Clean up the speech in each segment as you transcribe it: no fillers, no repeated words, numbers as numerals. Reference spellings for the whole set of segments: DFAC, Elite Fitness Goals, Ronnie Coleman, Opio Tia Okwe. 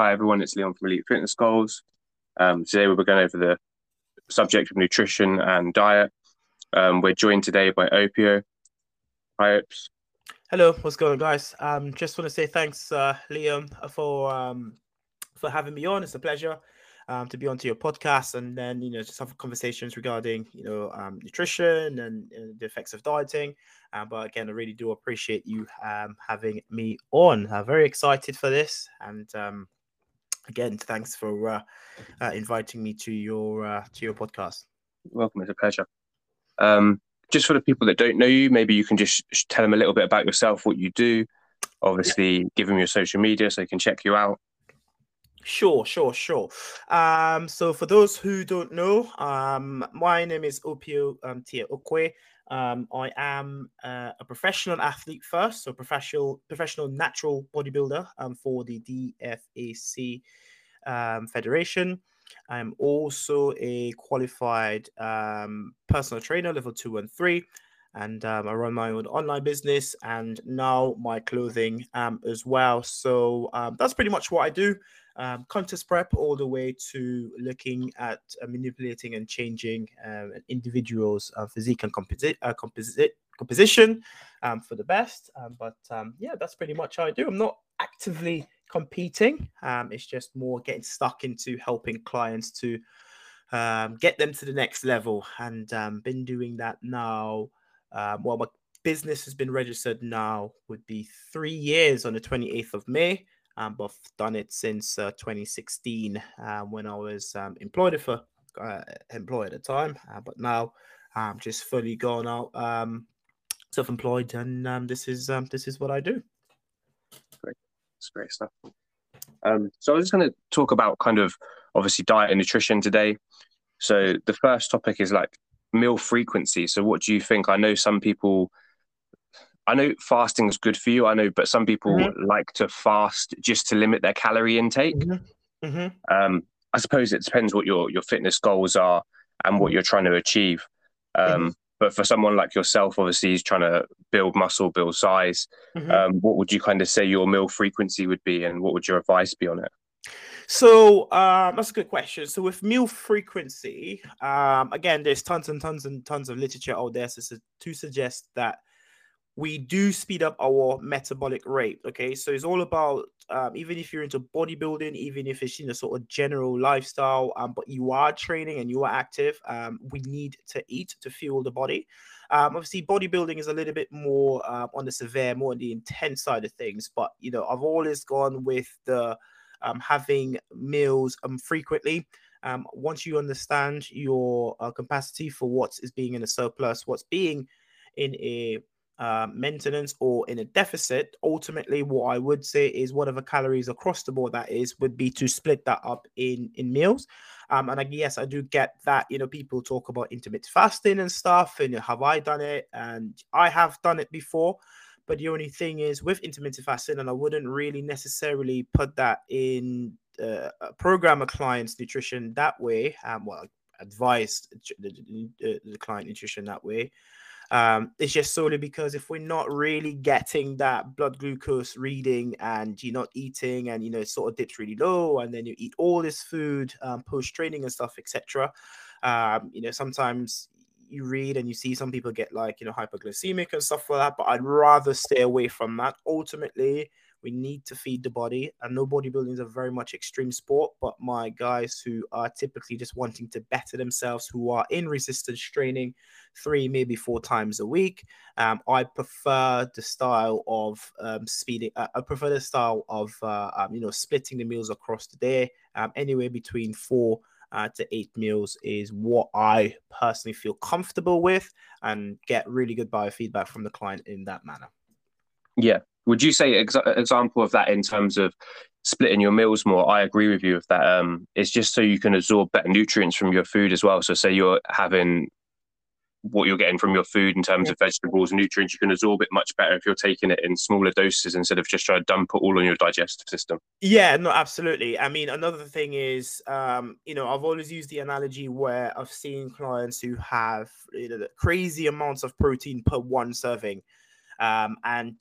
Hi everyone, it's Leon from Elite Fitness Goals. Today we'll be going over the subject of nutrition and diet. We're joined today by Opio. Hi, Ops. Hello, what's going on, guys? Just want to say thanks, Leon, for having me on. It's a pleasure to be onto your podcast and then, just have conversations regarding, nutrition and the effects of dieting. But again, I really do appreciate you having me on. I'm very excited for this. And again, thanks for inviting me to your podcast. Welcome. It's a pleasure. Just for the people that don't know you, maybe you can just tell them a little bit about yourself, what you do. Obviously, give them your social media so they can check you out. Sure. So for those who don't know, my name is Opio Tia Okwe. I am a professional athlete first, so professional natural bodybuilder for the DFAC Federation. I'm also a qualified personal trainer, level 2 and 3, and I run my own online business and now my clothing as well. So that's pretty much what I do. Contest prep all the way to looking at manipulating and changing an individual's physique and composition for the best. But that's pretty much how I do. I'm not actively competing. It's just more getting stuck into helping clients to get them to the next level. And been doing that now. Well, my business has been registered now would be 3 years on the 28th of May. But I've done it since 2016 when I was employed at the time. But now I'm just fully gone out, self-employed, and this is what I do. Great, that's great stuff. So I was just going to talk about kind of obviously diet and nutrition today. So the first topic is like meal frequency. So what do you think? I know fasting is good for you, but some people like to fast just to limit their calorie intake. I suppose it depends what your fitness goals are and what you're trying to achieve. But for someone like yourself, obviously, who's trying to build muscle, build size, what would you kind of say your meal frequency would be and what would your advice be on it? So that's a good question. So with meal frequency, again, there's tons of literature out there to suggest that we do speed up our metabolic rate. Okay, so it's all about even if you're into bodybuilding, even if it's sort of general lifestyle, but you are training and you are active, we need to eat to fuel the body. Obviously, bodybuilding is a little bit more on the severe, more on the intense side of things. But I've always gone with the having meals frequently. Once you understand your capacity for what is being in a surplus, what's being in a maintenance or in a deficit, ultimately what I would say is whatever calories across the board that is would be to split that up in meals. And yes, I do get that, people talk about intermittent fasting and stuff, and have I done it? And I have done it before, but the only thing is with intermittent fasting, and I wouldn't really necessarily put that in a program of clients' nutrition that way, advise the client nutrition that way. It's just solely because if we're not really getting that blood glucose reading and you're not eating and, it sort of dips really low and then you eat all this food post-training and stuff, etc. Sometimes you read and you see some people get like, hyperglycemic and stuff like that, but I'd rather stay away from that. Ultimately, we need to feed the body. I know bodybuilding is a very much extreme sport, but my guys who are typically just wanting to better themselves, who are in resistance training 3, maybe 4 times a week, I prefer the style of speeding. I prefer the style of splitting the meals across the day. Anywhere between 4 to 8 meals is what I personally feel comfortable with, and get really good biofeedback from the client in that manner. Yeah. Would you say example of that in terms of splitting your meals more? I agree with you with that. It's just so you can absorb better nutrients from your food as well. So say you're having what you're getting from your food in terms of vegetables and nutrients, you can absorb it much better if you're taking it in smaller doses instead of just trying to dump it all on your digestive system. Yeah, no, absolutely. I mean, another thing is, I've always used the analogy where I've seen clients who have crazy amounts of protein per 1 serving. And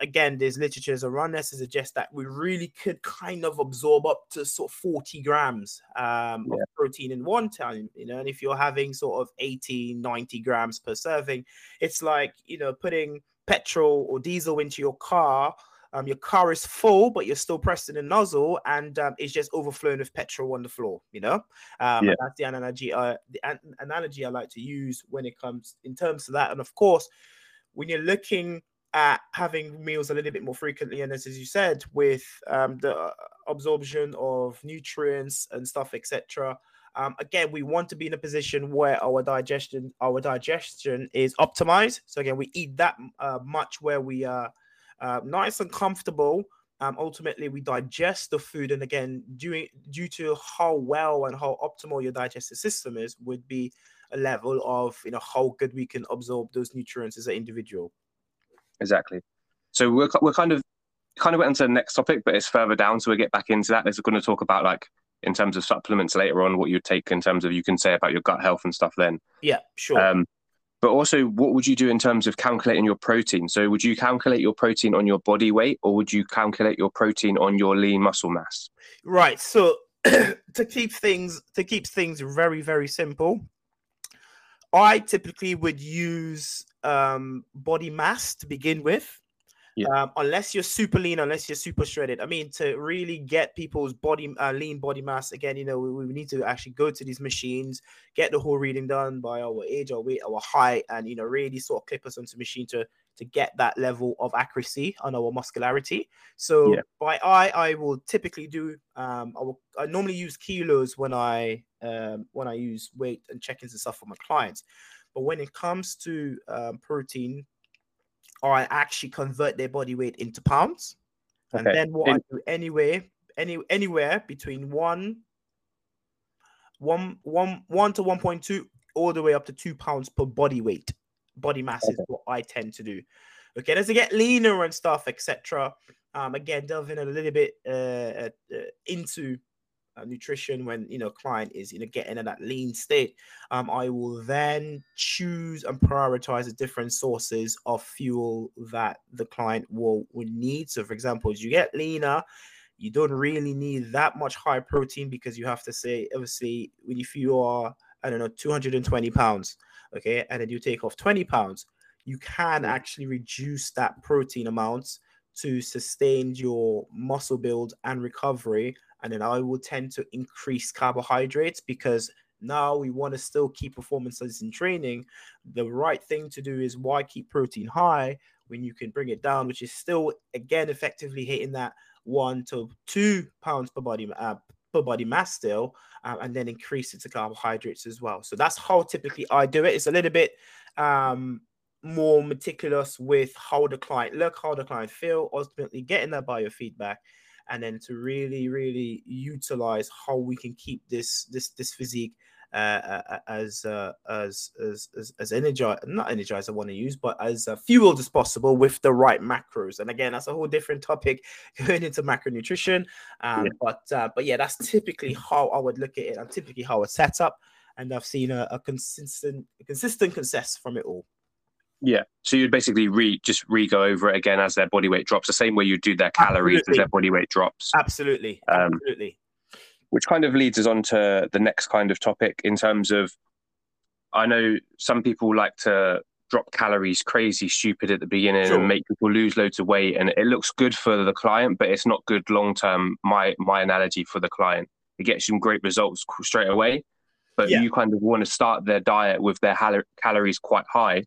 again, there's literatures around this to suggest that we really could kind of absorb up to sort of 40 grams of protein in one time, you know. And if you're having sort of 80, 90 grams per serving, it's like, you know, putting petrol or diesel into your car. Your car is full, but you're still pressing the nozzle, and it's just overflowing with petrol on the floor, you know? That's the analogy, analogy I like to use when it comes in terms of that. And of course, when you're looking at having meals a little bit more frequently, and as you said, with the absorption of nutrients and stuff, etc., again, we want to be in a position where our digestion is optimized. So again, we eat that much where we are nice and comfortable. Ultimately, we digest the food, and again, due to how well and how optimal your digestive system is, would be a level of, you know, how good we can absorb those nutrients as an individual. Exactly. So we're kind of went into the next topic, but it's further down, so we'll get back into that. It's going to talk about, like, in terms of supplements later on, what you take in terms of, you can say about your gut health and stuff then. Yeah, sure. But also, what would you do in terms of calculating your protein? So would you calculate your protein on your body weight, or would you calculate your protein on your lean muscle mass? Right. So to keep things very, very simple, I typically would use body mass to begin with, unless you're super lean, unless you're super shredded. I mean, to really get people's body lean body mass, again, you know, we need to actually go to these machines, get the whole reading done by our age, our weight, our height, and, you know, really sort of clip us onto the machine to get that level of accuracy on our muscularity. So by I will typically do, I normally use kilos when I use weight and check-ins and stuff for my clients. But when it comes to protein, I actually convert their body weight into pounds. Okay. And then what I do anywhere between 1 to 1.2, all the way up to 2 pounds per body weight. Body mass is what I tend to do. Okay, as I get leaner and stuff, etc. Again, delving a little bit into nutrition when, you know, client is, you know, getting in that lean state, I will then choose and prioritize the different sources of fuel that the client will need. So for example, as you get leaner, you don't really need that much high protein, because you have to say, obviously, if you are, I don't know, 220 pounds, okay, and then you take off 20 pounds, you can actually reduce that protein amount to sustain your muscle build and recovery. And then I will tend to increase carbohydrates, because now we want to still keep performances in training. The right thing to do is, why keep protein high when you can bring it down, which is still, again, effectively hitting that 1 to 2 pounds per body mass still, and then increase it to carbohydrates as well. So that's how typically I do it. It's a little bit more meticulous with how the client look, how the client feel, ultimately getting that biofeedback. And then to really, really utilize how we can keep this physique as energized, not energized, I want to use, but as fueled as possible with the right macros. And again, that's a whole different topic going into macronutrition. But yeah, that's typically how I would look at it, and typically how it's set up. And I've seen a consistent success from it all. Yeah. So you'd basically just go over it again as their body weight drops, the same way you do their calories as their body weight drops. Absolutely. Absolutely. Which kind of leads us on to the next kind of topic, in terms of, I know some people like to drop calories crazy stupid at the beginning, and make people lose loads of weight, and it looks good for the client, but it's not good long term. My analogy for the client, it gets some great results straight away, but you kind of want to start their diet with their calories quite high.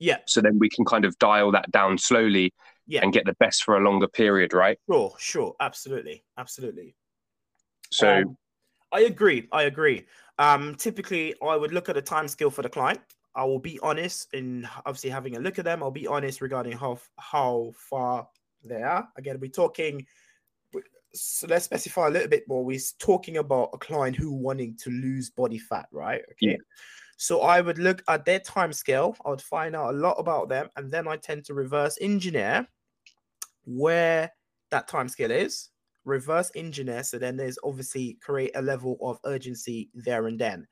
Yeah. So then we can kind of dial that down slowly and get the best for a longer period, right? Sure. Absolutely. So I agree. Typically, I would look at a time scale for the client. I will be honest in obviously having a look at them. I'll be honest regarding how far they are. Again, we're talking, so let's specify a little bit more. We're talking about a client who wanting to lose body fat, right? Okay. Yeah. So I would look at their time scale. I would find out a lot about them, and then I tend to reverse engineer where that time scale is. Reverse engineer, so then there's obviously create a level of urgency there and then.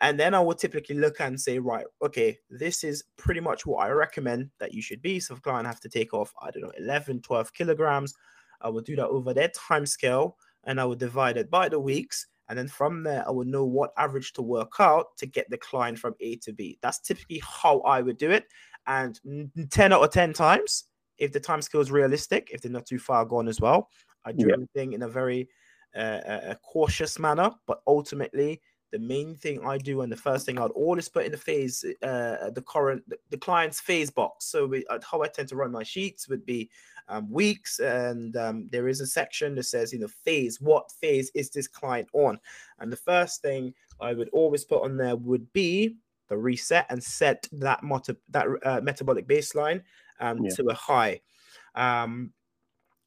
And then I will typically look and say, right, okay, this is pretty much what I recommend that you should be. So if a client have to take off, I don't know, 11, 12 kilograms, I will do that over their time scale, and I will divide it by the weeks. And then from there, I will know what average to work out to get the client from A to B. That's typically how I would do it. And 10 out of 10 times, if the time scale is realistic, if they're not too far gone as well, I do everything in a very cautious manner. But ultimately, the main thing I do and the first thing I'd always put in the phase, the client's phase box. So how I tend to run my sheets would be weeks, and there is a section that says, you know, phase, what phase is this client on? And the first thing I would always put on there would be the reset and set that metabolic baseline to a high.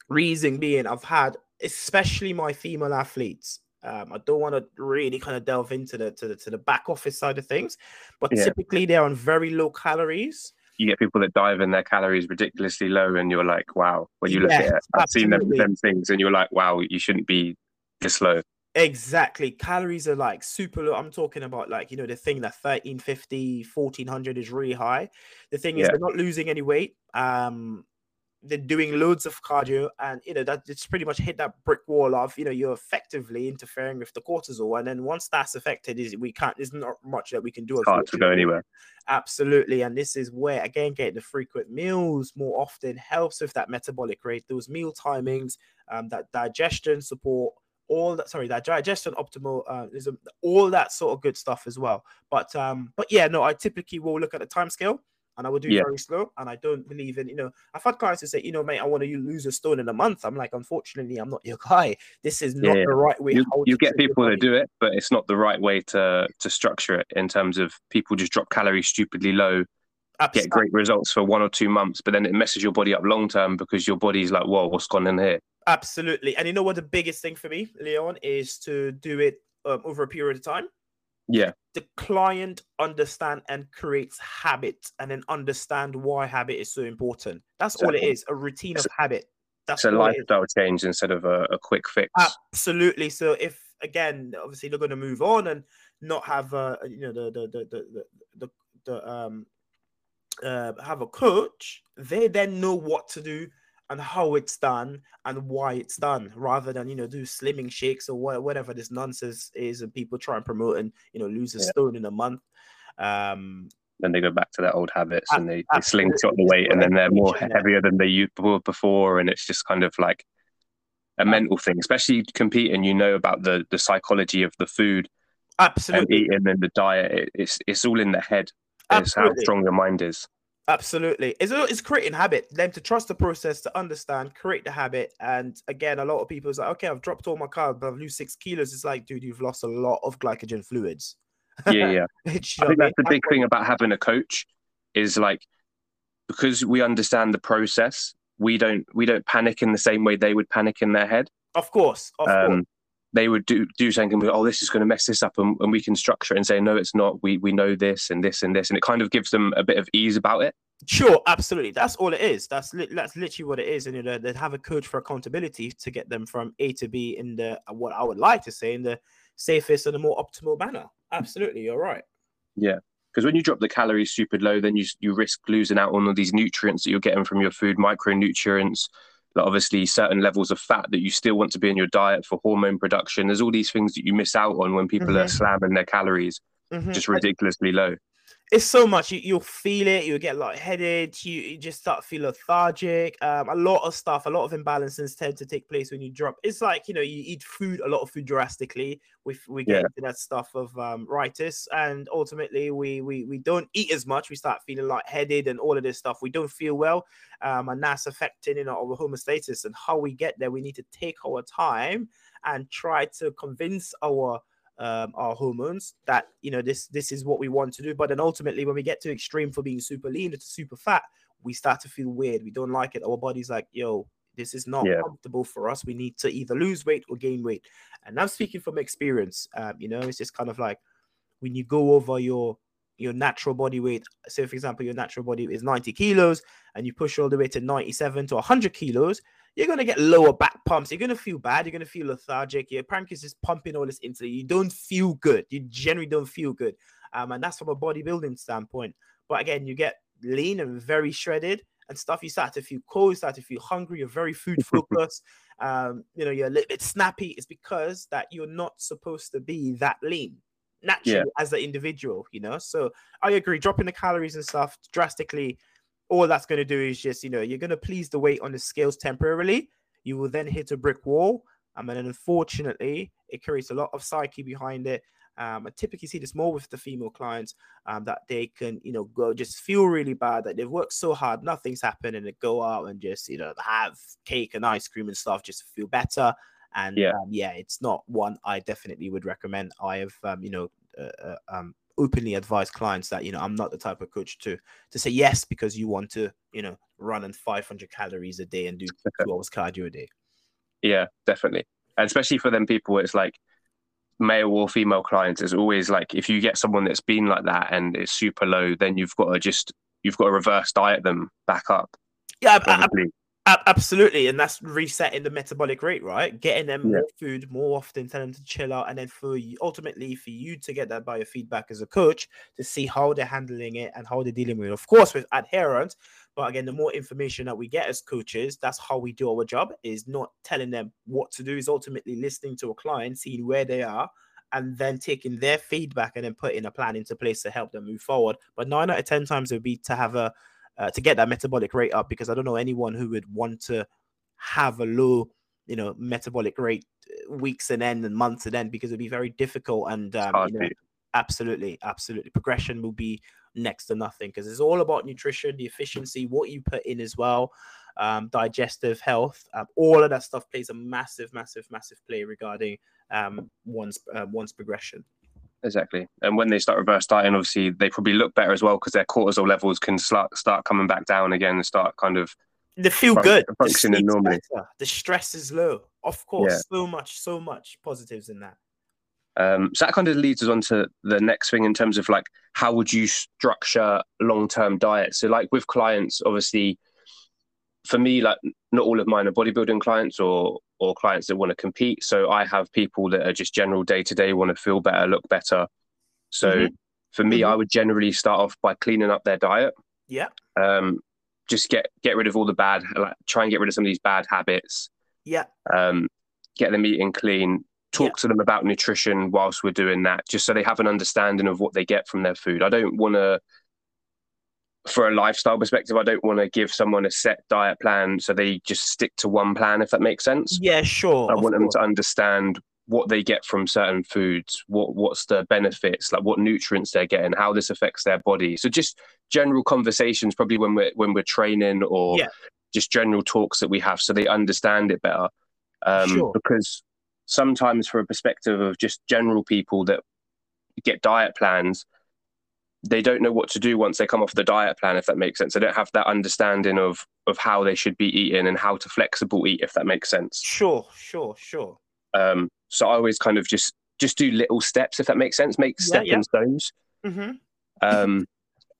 Reason being, I've had, especially my female athletes, I don't want to really kind of delve into the back office side of things, but typically they're on very low calories. You get people that dive in their calories ridiculously low, and you're like, wow. When you look at it, I've seen them things, and you're like, wow, you shouldn't be this low. Exactly. Calories are like super low. I'm talking about, like, you know, the thing that 1350, 1400 is really high. The thing is, they're not losing any weight. They're doing loads of cardio, and you know that it's pretty much hit that brick wall of, you know, you're effectively interfering with the cortisol, and then once that's affected, there's not much that we can do. It's hard to go anywhere. Absolutely, and this is where again getting the frequent meals more often helps with that metabolic rate, those meal timings, that digestion support, all that. Sorry, that digestion optimalism, all that sort of good stuff as well. But yeah, no, I typically will look at the time scale. And I would do very slow. And I don't believe in, you know, I've had clients who say, you know, mate, I want to lose a stone in a month. I'm like, unfortunately, I'm not your guy. This is not the right way. You get people that do it, but it's not the right way to structure it, in terms of people just drop calories stupidly low, get great results for 1 or 2 months, but then it messes your body up long term, because your body's like, whoa, what's gone in here? Absolutely. And you know what the biggest thing for me, Leon, is to do it over a period of time. Yeah, the client understand and creates habit, and then understand why habit is so important. That's all it is, a routine of habit. That's a lifestyle change instead of a quick fix. Absolutely. So if, again, obviously they're going to move on and not have you know, have a coach, they then know what to do and how it's done and why it's done, rather than, you know, do slimming shakes or whatever this nonsense is, and people try and promote and, you know, lose a stone in a month. Then they go back to their old habits, and they slingshot the weight, and then they're more heavier than they were before. And it's just kind of like a mental thing, especially competing, you know, about the psychology of the food. Absolutely. And eating and the diet. It's all in the head. It's how strong your mind is. Absolutely. It's creating habit, then to trust the process, to understand, create the habit. And again, a lot of people is like, okay, I've dropped all my carbs, but I've lost 6 kilos. It's like, dude, you've lost a lot of glycogen fluids. Yeah. I think that's the big thing about having a coach, is like, because we understand the process, we don't panic in the same way they would panic in their head. Of course. They would do something and be, oh, this is going to mess this up, and we can structure it and say, no, it's not. We know this and this and this, and it kind of gives them a bit of ease about it. Sure, absolutely. That's all it is. That's literally what it is. And you know, they'd have a coach for accountability to get them from A to B in the, what I would like to say, in the safest and the more optimal manner. Absolutely, you're right. Yeah, because when you drop the calories super low, then you risk losing out on all these nutrients that you're getting from your food, micronutrients. Like obviously certain levels of fat that you still want to be in your diet for hormone production. There's all these things that you miss out on when people are slamming their calories just ridiculously low. It's so much. You'll feel it. You'll get lightheaded. You just start to feel lethargic. A lot of stuff, a lot of imbalances tend to take place when you drop. It's like, you know, you eat a lot of food drastically. We get into that stuff of rightus, and ultimately we don't eat as much. We start feeling lightheaded and all of this stuff. We don't feel well, and that's affecting, you know, our homeostasis. And how we get there, we need to take our time and try to convince our hormones that, you know, this is what we want to do. But then ultimately, when we get to extreme for being super lean or to super fat, we start to feel weird. We don't like it. Our body's like, yo, this is not comfortable for us. We need to either lose weight or gain weight. And I'm speaking from experience. You know, it's just kind of like when you go over your natural body weight. So for example, your natural body is 90 kilos and you push all the way to 97 to 100 kilos, you're going to get lower back pumps. You're going to feel bad. You're going to feel lethargic. Your pancreas is pumping all this into you. You don't feel good. You generally don't feel good. And that's from a bodybuilding standpoint. But again, you get lean and very shredded and stuff. You start to feel cold. You start to feel hungry. You're very food focused. You know, you're a little bit snappy. It's because that you're not supposed to be that lean naturally as an individual, you know? So I agree. Dropping the calories and stuff drastically, all that's going to do is just, you know, you're going to please the weight on the scales temporarily. You will then hit a brick wall. And then unfortunately, it creates a lot of psyche behind it. I typically see this more with the female clients that they can, you know, go just feel really bad that they've worked so hard, nothing's happened, and they go out and just, you know, have cake and ice cream and stuff just to feel better. And it's not one I definitely would recommend. I have, openly advise clients that, you know, I'm not the type of coach to say yes because you want to, you know, run on 500 calories a day and do 2 hours cardio a day. Yeah, definitely. And especially for them people, it's like, male or female clients, is always like, if you get someone that's been like that and it's super low, then you've got to reverse diet them back up. Yeah, absolutely. And that's resetting the metabolic rate, right? Getting them more food more often, telling them to chill out, and then for you, ultimately for you to get that biofeedback as a coach to see how they're handling it and how they're dealing with it. Of course, with adherence, but again, the more information that we get as coaches, that's how we do our job, is not telling them what to do, is ultimately listening to a client, seeing where they are, and then taking their feedback and then putting a plan into place to help them move forward. But 9 out of 10 times it would be to have a to get that metabolic rate up, because I don't know anyone who would want to have a low, you know, metabolic rate weeks and end and months and end, because it'd be very difficult. And you know, absolutely progression will be next to nothing, because it's all about nutrition, the efficiency, what you put in as well, digestive health, all of that stuff plays a massive play regarding one's progression. Exactly. And when they start reverse dieting, obviously they probably look better as well, because their cortisol levels can start coming back down again and start kind of, they feel good, functioning normally. Better. The stress is low, of course. So much positives in that. So that kind of leads us on to the next thing in terms of like, how would you structure long-term diets? So like with clients, obviously for me, like not all of mine are bodybuilding clients or clients that want to compete. So I have people that are just general day-to-day, want to feel better, look better. So for me, I would generally start off by cleaning up their diet. Yeah. Just get rid of all the bad, like try and get rid of some of these bad habits. Yeah. Get them eating clean. Talk to them about nutrition whilst we're doing that, just so they have an understanding of what they get from their food. I don't want to, for a lifestyle perspective, I don't want to give someone a set diet plan so they just stick to one plan, if that makes sense. Yeah, sure. I want them to understand what they get from certain foods, what's the benefits, like what nutrients they're getting, how this affects their body. So just general conversations, probably when we're training, or just general talks that we have, so they understand it better. Because sometimes for a perspective of just general people that get diet plans, they don't know what to do once they come off the diet plan, if that makes sense. They don't have that understanding of how they should be eating and how to flexible eat, if that makes sense. Sure. So I always kind of just do little steps, if that makes sense, make stepping stones. And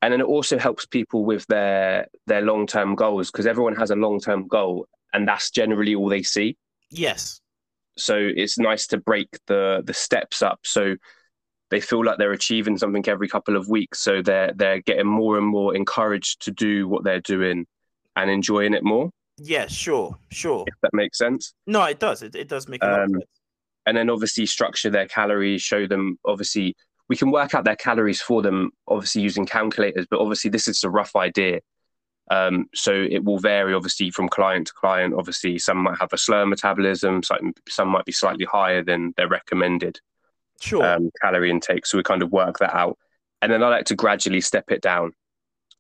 then it also helps people with their long-term goals, because everyone has a long-term goal and that's generally all they see. Yes. So it's nice to break the steps up, so they feel like they're achieving something every couple of weeks. So they're getting more and more encouraged to do what they're doing and enjoying it more. Yeah, sure. If that makes sense. No, it does. It does make a lot of sense. And then obviously structure their calories, show them, obviously we can work out their calories for them, obviously using calculators, but obviously this is a rough idea. So it will vary, obviously, from client to client. Obviously, some might have a slower metabolism. Some might be slightly higher than their recommended calorie intake. So we kind of work that out. And then I like to gradually step it down.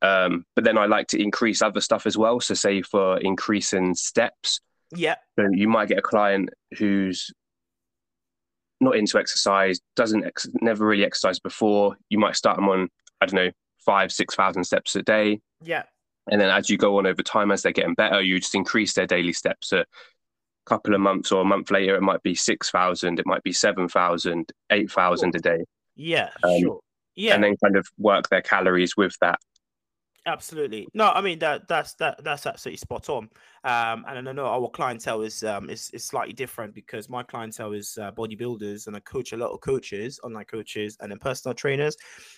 But then I like to increase other stuff as well. So say for increasing steps. Yeah. So you might get a client who's not into exercise, never really exercised before. You might start them on, I don't know, 5,000-6,000 steps a day. Yeah. And then as you go on over time, as they're getting better, you just increase their daily steps. So a couple of months or a month later, it might be 6,000, it might be 7,000, 8,000 a day. Yeah, sure. Yeah. And then kind of work their calories with that. Absolutely. No, I mean that's absolutely spot on. And I know our clientele is slightly different, because my clientele is bodybuilders, and I coach a lot of coaches, online coaches, and then personal trainers.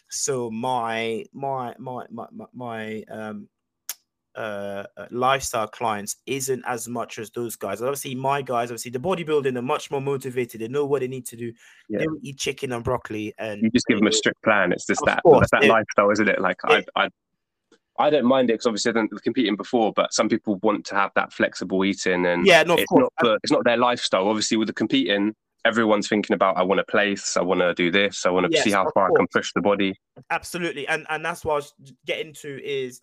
So my lifestyle clients isn't as much as those guys. Obviously, my guys, the bodybuilding, they're much more motivated. They know what they need to do. Yeah. They will eat chicken and broccoli, and you just give them a strict plan. It's just that lifestyle, isn't it? Like I don't mind it, because obviously I didn't compete in before, but some people want to have that flexible eating, and it's not their lifestyle. Obviously, with the competing, everyone's thinking about, I want to place, I want to do this, I want to see how far I can push the body. Absolutely. And that's what I was getting to is,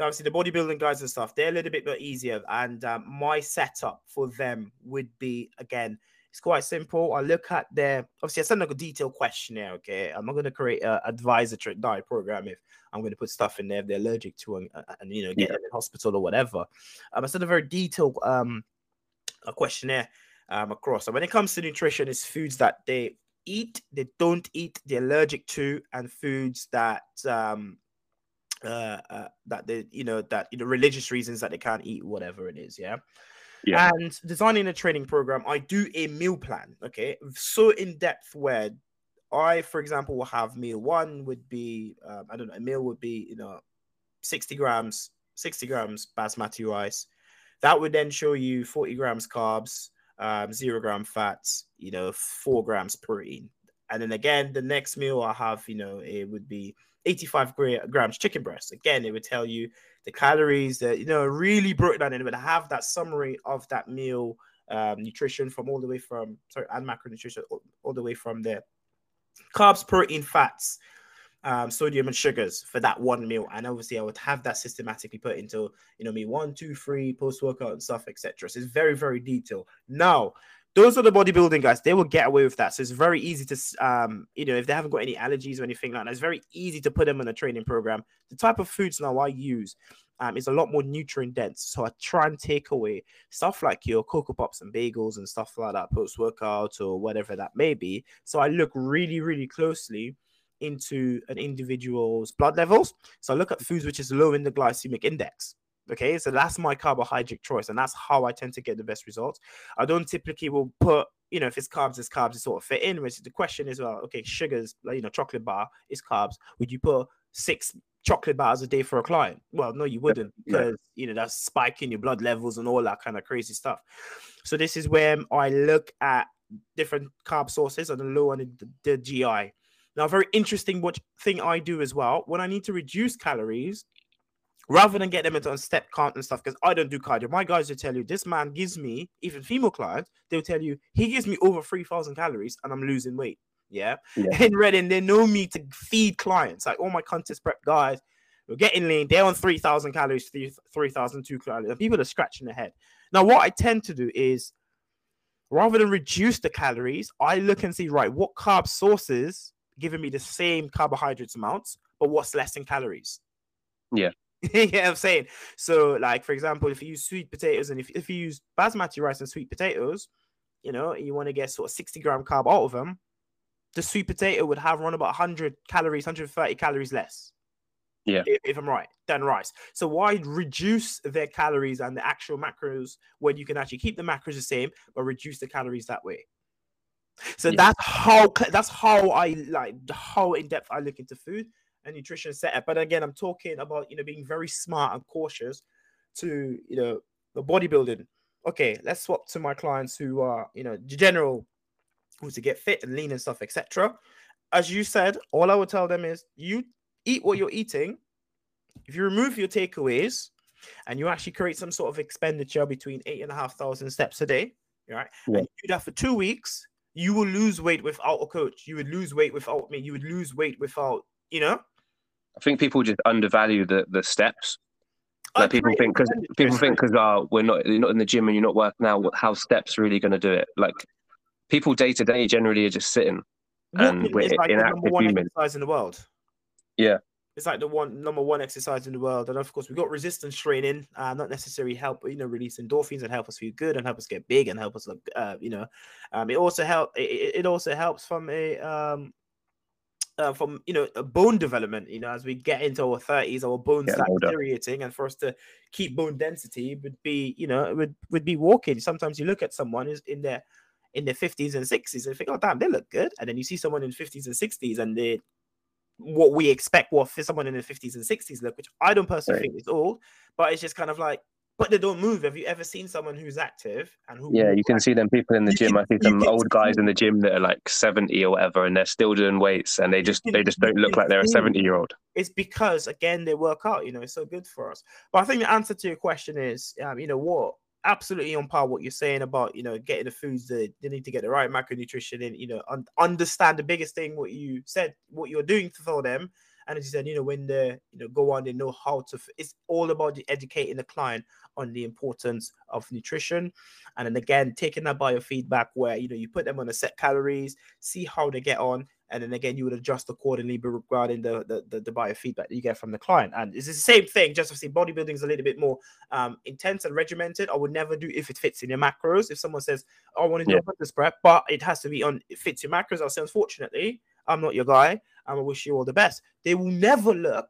obviously the bodybuilding guys and stuff, they're a little bit more easier. And my setup for them would be, again, it's quite simple. I look at their, obviously I send like a detailed questionnaire, okay? I'm not going to create an advisor trick diet program if I'm going to put stuff in there if they're allergic to and you know, get them in hospital or whatever. I send a very detailed a questionnaire across. And when it comes to nutrition, it's foods that they eat, they don't eat, they're allergic to, and foods that that religious reasons that they can't eat, whatever it is. And designing a training program, I do a meal plan, okay, so in depth, where I, for example, will have meal one would be a meal would be 60 grams basmati rice. That would then show you 40 grams carbs, 0 gram fats, 4 grams protein. And then again, the next meal I have, it would be 85 grams chicken breast. Again, it would tell you the calories, that really broke down, and it would have that summary of that meal, nutrition from and macronutrition all the way from there, carbs, protein, fats, sodium and sugars for that one meal. And obviously I would have that systematically put into me 1, 2, 3 post-workout and stuff, etc. So it's very, very detailed. Now those are the bodybuilding guys. They will get away with that. So it's very easy to, if they haven't got any allergies or anything like that, it's very easy to put them on a training program. The type of foods now I use is a lot more nutrient dense. So I try and take away stuff like your Cocoa Pops and bagels and stuff like that, post-workout or whatever that may be. So I look really, really closely into an individual's blood levels. So I look at foods which is low in the glycemic index. Okay, so that's my carbohydrate choice, and that's how I tend to get the best results. I don't typically will put, if it's carbs, it's carbs, it sort of fit in. Which the question is, well, okay, sugars, chocolate bar is carbs. Would you put 6 chocolate bars a day for a client? Well, no, you wouldn't, because that's spiking your blood levels and all that kind of crazy stuff. So this is where I look at different carb sources and the low and the GI. Now, very interesting thing I do as well when I need to reduce calories. Rather than get them into a step count and stuff, because I don't do cardio. My guys will tell you, this man gives me, even female clients, they'll tell you, he gives me over 3,000 calories and I'm losing weight. In Reading, they know me to feed clients. Like all my contest prep guys, we're getting lean. They're on 3,000 calories, 3,002 calories. And people are scratching their head. Now, what I tend to do is, rather than reduce the calories, I look and see, right, what carb sources giving me the same carbohydrates amounts, but what's less in calories? Yeah. I'm saying, so like for example, if you use sweet potatoes and if you use basmati rice and sweet potatoes, you want to get sort of 60 gram carb out of them, the sweet potato would have around about 100 calories, 130 calories less, if I'm right, than rice. So why reduce their calories and the actual macros when you can actually keep the macros the same but reduce the calories that way? So that's how I like how in depth I look into food and nutrition setup. But again, I'm talking about being very smart and cautious to the bodybuilding. Okay, let's swap to my clients who are general, who to get fit and lean and stuff, etc. As you said, all I would tell them is you eat what you're eating. If you remove your takeaways and you actually create some sort of expenditure between 8,500 steps a day, right? Yeah. And you do that for 2 weeks, you will lose weight without a coach. You would lose weight without me. You would lose weight without I think people just undervalue the steps. Like people think because you're not in the gym and you're not working out, how steps really going to do it? Like people day to day generally are just sitting. Walking and we're like the number one exercise in the world. Yeah, it's like the number one exercise in the world. And of course we've got resistance training, not necessarily help release endorphins and help us feel good and help us get big and help us look it also helps from a from, you know, bone development, you know, as we get into our 30s, our bones start deteriorating, and for us to keep bone density would be, you know, would be walking. Sometimes you look at someone who's in their 50s and 60s and think, oh, damn, they look good. And then you see someone in 50s and 60s and they, what we expect, what someone in their 50s and 60s look, which I don't personally think is old, but it's just kind of like, but they don't move. Have you ever seen someone who's active? And who? Yeah, you can see them people in the gym. I see some old guys in the gym that are like 70 or whatever, and they're still doing weights, and they just don't look like they're a 70-year-old. It's because, again, they work out. You know, it's so good for us. But I think the answer to your question is, you know what, absolutely on par what you're saying about, you know, getting the foods that they need to get the right macronutrition and, you know, understand the biggest thing, what you said, what you're doing for them. And as you said, you know, when they, you know, go on, they know how to, it's all about educating the client on the importance of nutrition. And then again, taking that biofeedback where, you know, you put them on a set calories, see how they get on. And then again, you would adjust accordingly regarding the biofeedback that you get from the client. And it's the same thing, just obviously bodybuilding is a little bit more intense and regimented. I would never do if it fits in your macros. If someone says, I want to do a fitness prep, but it has to be on, it fits your macros, I'll say, unfortunately, I'm not your guy, and I wish you all the best. They will never look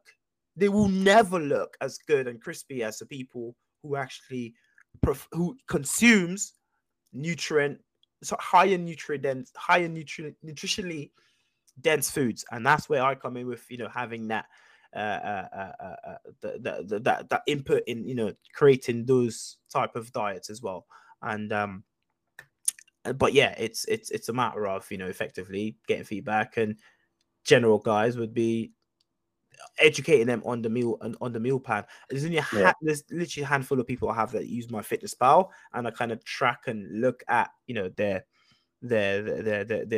as good and crispy as the people who actually who consumes nutritionally dense foods. And that's where I come in with, you know, having that that input in, you know, creating those type of diets as well. And but yeah, it's a matter of, you know, effectively getting feedback, and general guys would be educating them on the meal and on the meal plan. There's only there's literally a handful of people I have that use my fitness pal, and I kind of track and look at, you know, their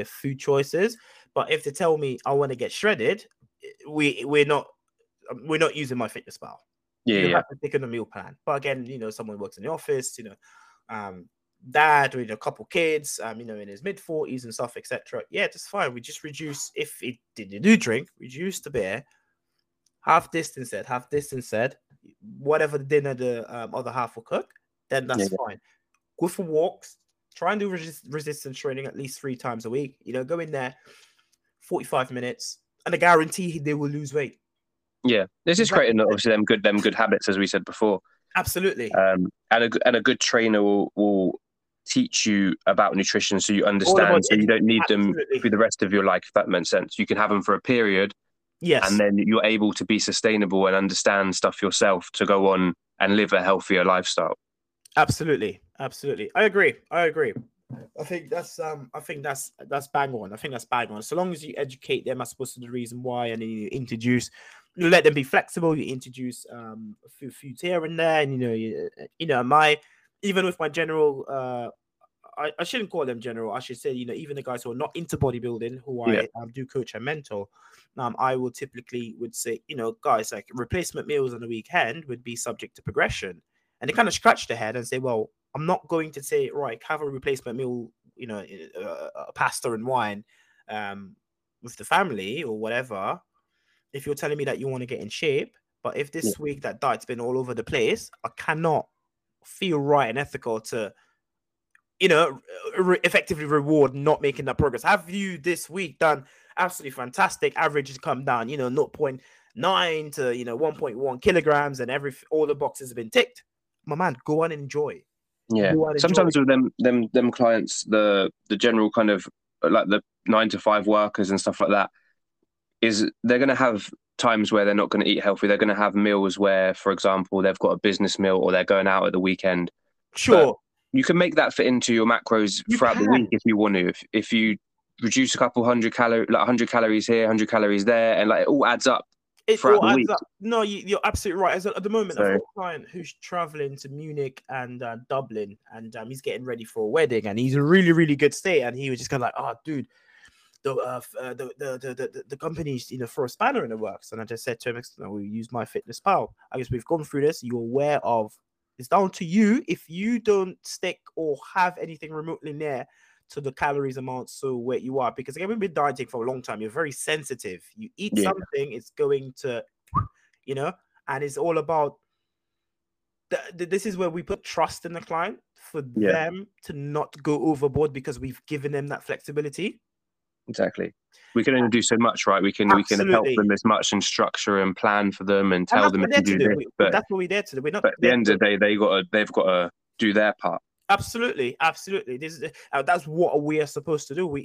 food choices. But if they tell me I want to get shredded, we're not using my fitness pal. You have to pick on a meal plan. But again, you know, someone works in the office, you know, dad with a couple kids, you know, in his mid 40s and stuff, etc. Yeah, that's fine. We just reduce, if it did you do drink, reduce the beer, half distance said, whatever dinner the other half will cook, then that's fine. Go for walks, try and do resistance training at least 3 times a week. You know, go in there 45 minutes, and I guarantee they will lose weight. Yeah, this is creating obviously them good habits, as we said before. Absolutely. And a good trainer will teach you about nutrition, so you understand, so you don't need them for the rest of your life, if that makes sense. You can have them for a period, yes, and then you're able to be sustainable and understand stuff yourself to go on and live a healthier lifestyle. Absolutely. I agree. I think that's bang on. So long as you educate them, I suppose, to the reason why, and then you introduce, you let them be flexible. You introduce a few foods here and there, and you know, even with my general, I shouldn't call them general. I should say, you know, even the guys who are not into bodybuilding, who I do coach and mentor, I will typically would say, you know, guys, like replacement meals on the weekend would be subject to progression, and they kind of scratch their head and say, well, I'm not going to say, right, have a replacement meal, you know, pasta and wine with the family or whatever, if you're telling me that you want to get in shape. But if this week that diet's been all over the place, I cannot feel right and ethical to, you know, effectively reward not making that progress. Have you this week done absolutely fantastic? Average has come down, you know, 0.9 to, you know, 1.1 kilograms, and all the boxes have been ticked. My man, go on and enjoy. Yeah, sometimes with them clients, the general kind of like the 9-to-5 workers and stuff like that, is they're going to have times where they're not going to eat healthy. They're going to have meals where, for example, they've got a business meal or they're going out at the weekend. Sure. But you can make that fit into your macros throughout the week if you want to. If you reduce a couple hundred calories, like 100 calories here, 100 calories there, and like it all adds up. It all adds up. No, you're absolutely right. As at the moment, I've got a client who's traveling to Munich and Dublin, and he's getting ready for a wedding, and he's a really, really good state. And he was just kind of like, "Oh, dude, the company's, you know, for a spanner in the works." And I just said to him, "No, we use my fitness pal. I guess we've gone through this. You're aware of. It's down to you. If you don't stick or have anything remotely near to the calories amount, so where you are, because again, we've been dieting for a long time, you're very sensitive. You eat something, it's going to, you know, and it's all about this is where we put trust in the client for them to not go overboard, because we've given them that flexibility. Exactly. We can only do so much, right? We can help them as much and structure and plan for them and tell them to do this. But that's what we're there to do. We're not. But at the end of the day, they've got to do their part. Absolutely, absolutely. This is that's what we are supposed to do. We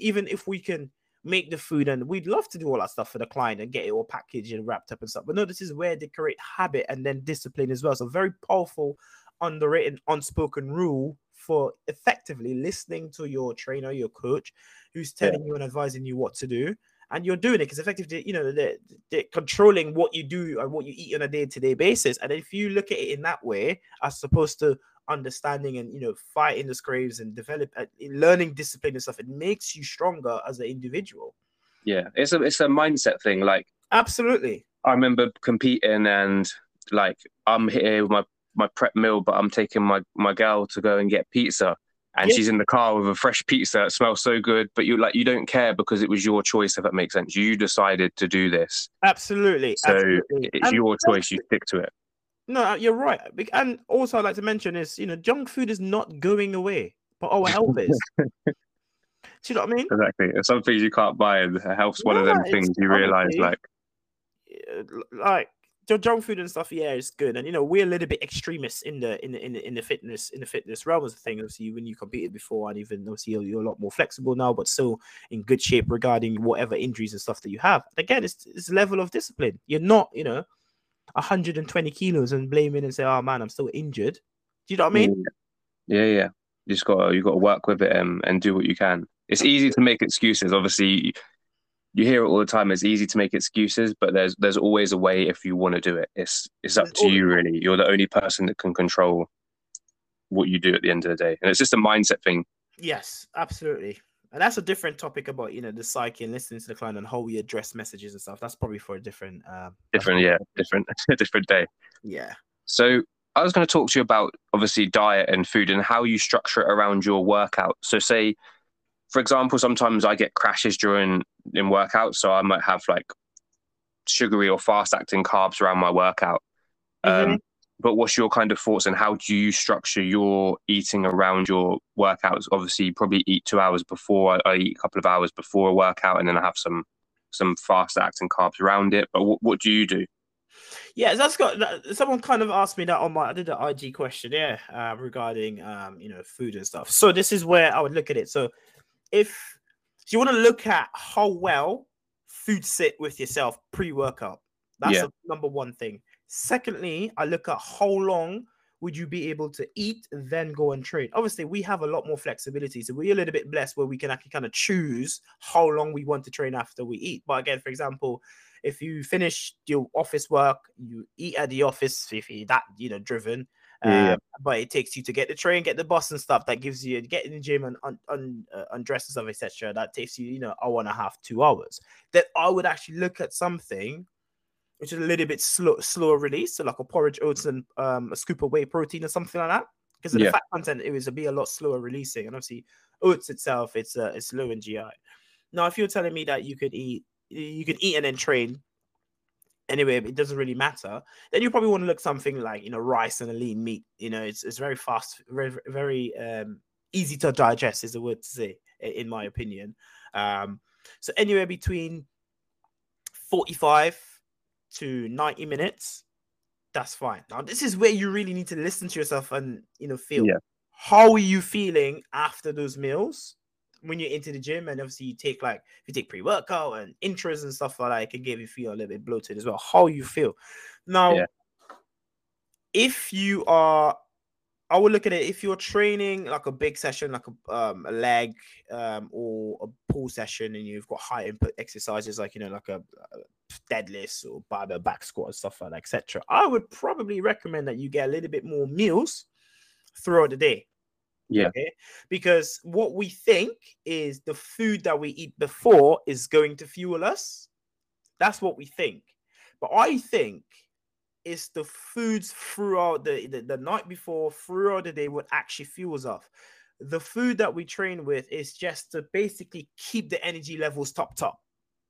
even if we can make the food, and we'd love to do all that stuff for the client and get it all packaged and wrapped up and stuff. But no, this is where they create habit and then discipline as well. So very powerful, underrated, unspoken rule for effectively listening to your trainer, your coach, who's telling you and advising you what to do, and you're doing it because effectively, they're controlling what you do and what you eat on a day-to-day basis. And if you look at it in that way, as opposed to understanding and fighting the scraps and learning discipline and stuff, it makes you stronger as an individual. Yeah, it's a mindset thing. Like absolutely, I remember competing and like I'm here with my prep meal, but I'm taking my gal to go and get pizza, and she's in the car with a fresh pizza. It smells so good, but you don't care because it was your choice. If that makes sense, you decided to do this. Absolutely. So it's your choice. You stick to it. No, you're right. And also, I'd like to mention is junk food is not going away, but our health is. Do you know what I mean? Exactly. Some things you can't buy, and health's one of them things you realise like. Junk food and stuff, yeah, it's good, and we're a little bit extremists in the fitness realm of things. Obviously, when you competed before, and even obviously you're a lot more flexible now, but still in good shape regarding whatever injuries and stuff that you have. And again, it's level of discipline. You're not, 120 kilos and blaming and say, "Oh man, I'm still injured." Do you know what I mean? Yeah. You just got to work with it and do what you can. It's easy to make excuses, obviously. You hear it all the time. It's easy to make excuses, but there's always a way if you want to do it. It's up to you, really. You're the only person that can control what you do at the end of the day. And it's just a mindset thing. Yes, absolutely. And that's a different topic about, the psyche and listening to the client and how we address messages and stuff. That's probably for a different... different day. Yeah. So I was going to talk to you about, obviously, diet and food and how you structure it around your workout. So say... For example, sometimes I get crashes in workouts, so I might have like sugary or fast-acting carbs around my workout. Mm-hmm. But what's your kind of thoughts and how do you structure your eating around your workouts? Obviously, you probably eat 2 hours before. I eat a couple of hours before a workout, and then I have some fast-acting carbs around it. But what do you do? Yeah, someone kind of asked me that on my, I did an IG questionnaire regarding food and stuff. So this is where I would look at it. So. If you want to look at how well food sit with yourself pre-workout, that's the number one thing. Secondly, I look at how long would you be able to eat, then go and train. Obviously, we have a lot more flexibility, so we're a little bit blessed where we can actually kind of choose how long we want to train after we eat. But again, for example, if you finish your office work, you eat at the office if you're that driven. But it takes you to get the train, get the bus and stuff. That gives you get in the gym and undress and stuff, etc. That takes you, 1.5, 2 hours. Then I would actually look at something which is a little bit slower release, so like a porridge, oats, and a scoop of whey protein or something like that. Because of the fat content, it would be a lot slower releasing. And obviously, oats itself, it's low in GI. Now, if you're telling me that you could eat and then train. Anyway, it doesn't really matter. Then you probably want to look something like, rice and a lean meat. It's very fast, very, very easy to digest is the word to say, in my opinion. So anywhere between 45 to 90 minutes, that's fine. Now, this is where you really need to listen to yourself and, feel. Yeah. How are you feeling after those meals? When you're into the gym, and obviously you take pre-workout and intros and stuff like that, it can give you feel a little bit bloated as well. How you feel now? Yeah. I would look at it if you're training like a big session, like a leg or a pull session, and you've got high input exercises like like a deadlift or barbell back squat and stuff like that, etc. I would probably recommend that you get a little bit more meals throughout the day. Yeah, okay? Because what we think is the food that we eat before is going to fuel us. That's what we think. But I think it's the foods throughout the night before, throughout the day, what actually fuels us. The food that we train with is just to basically keep the energy levels top.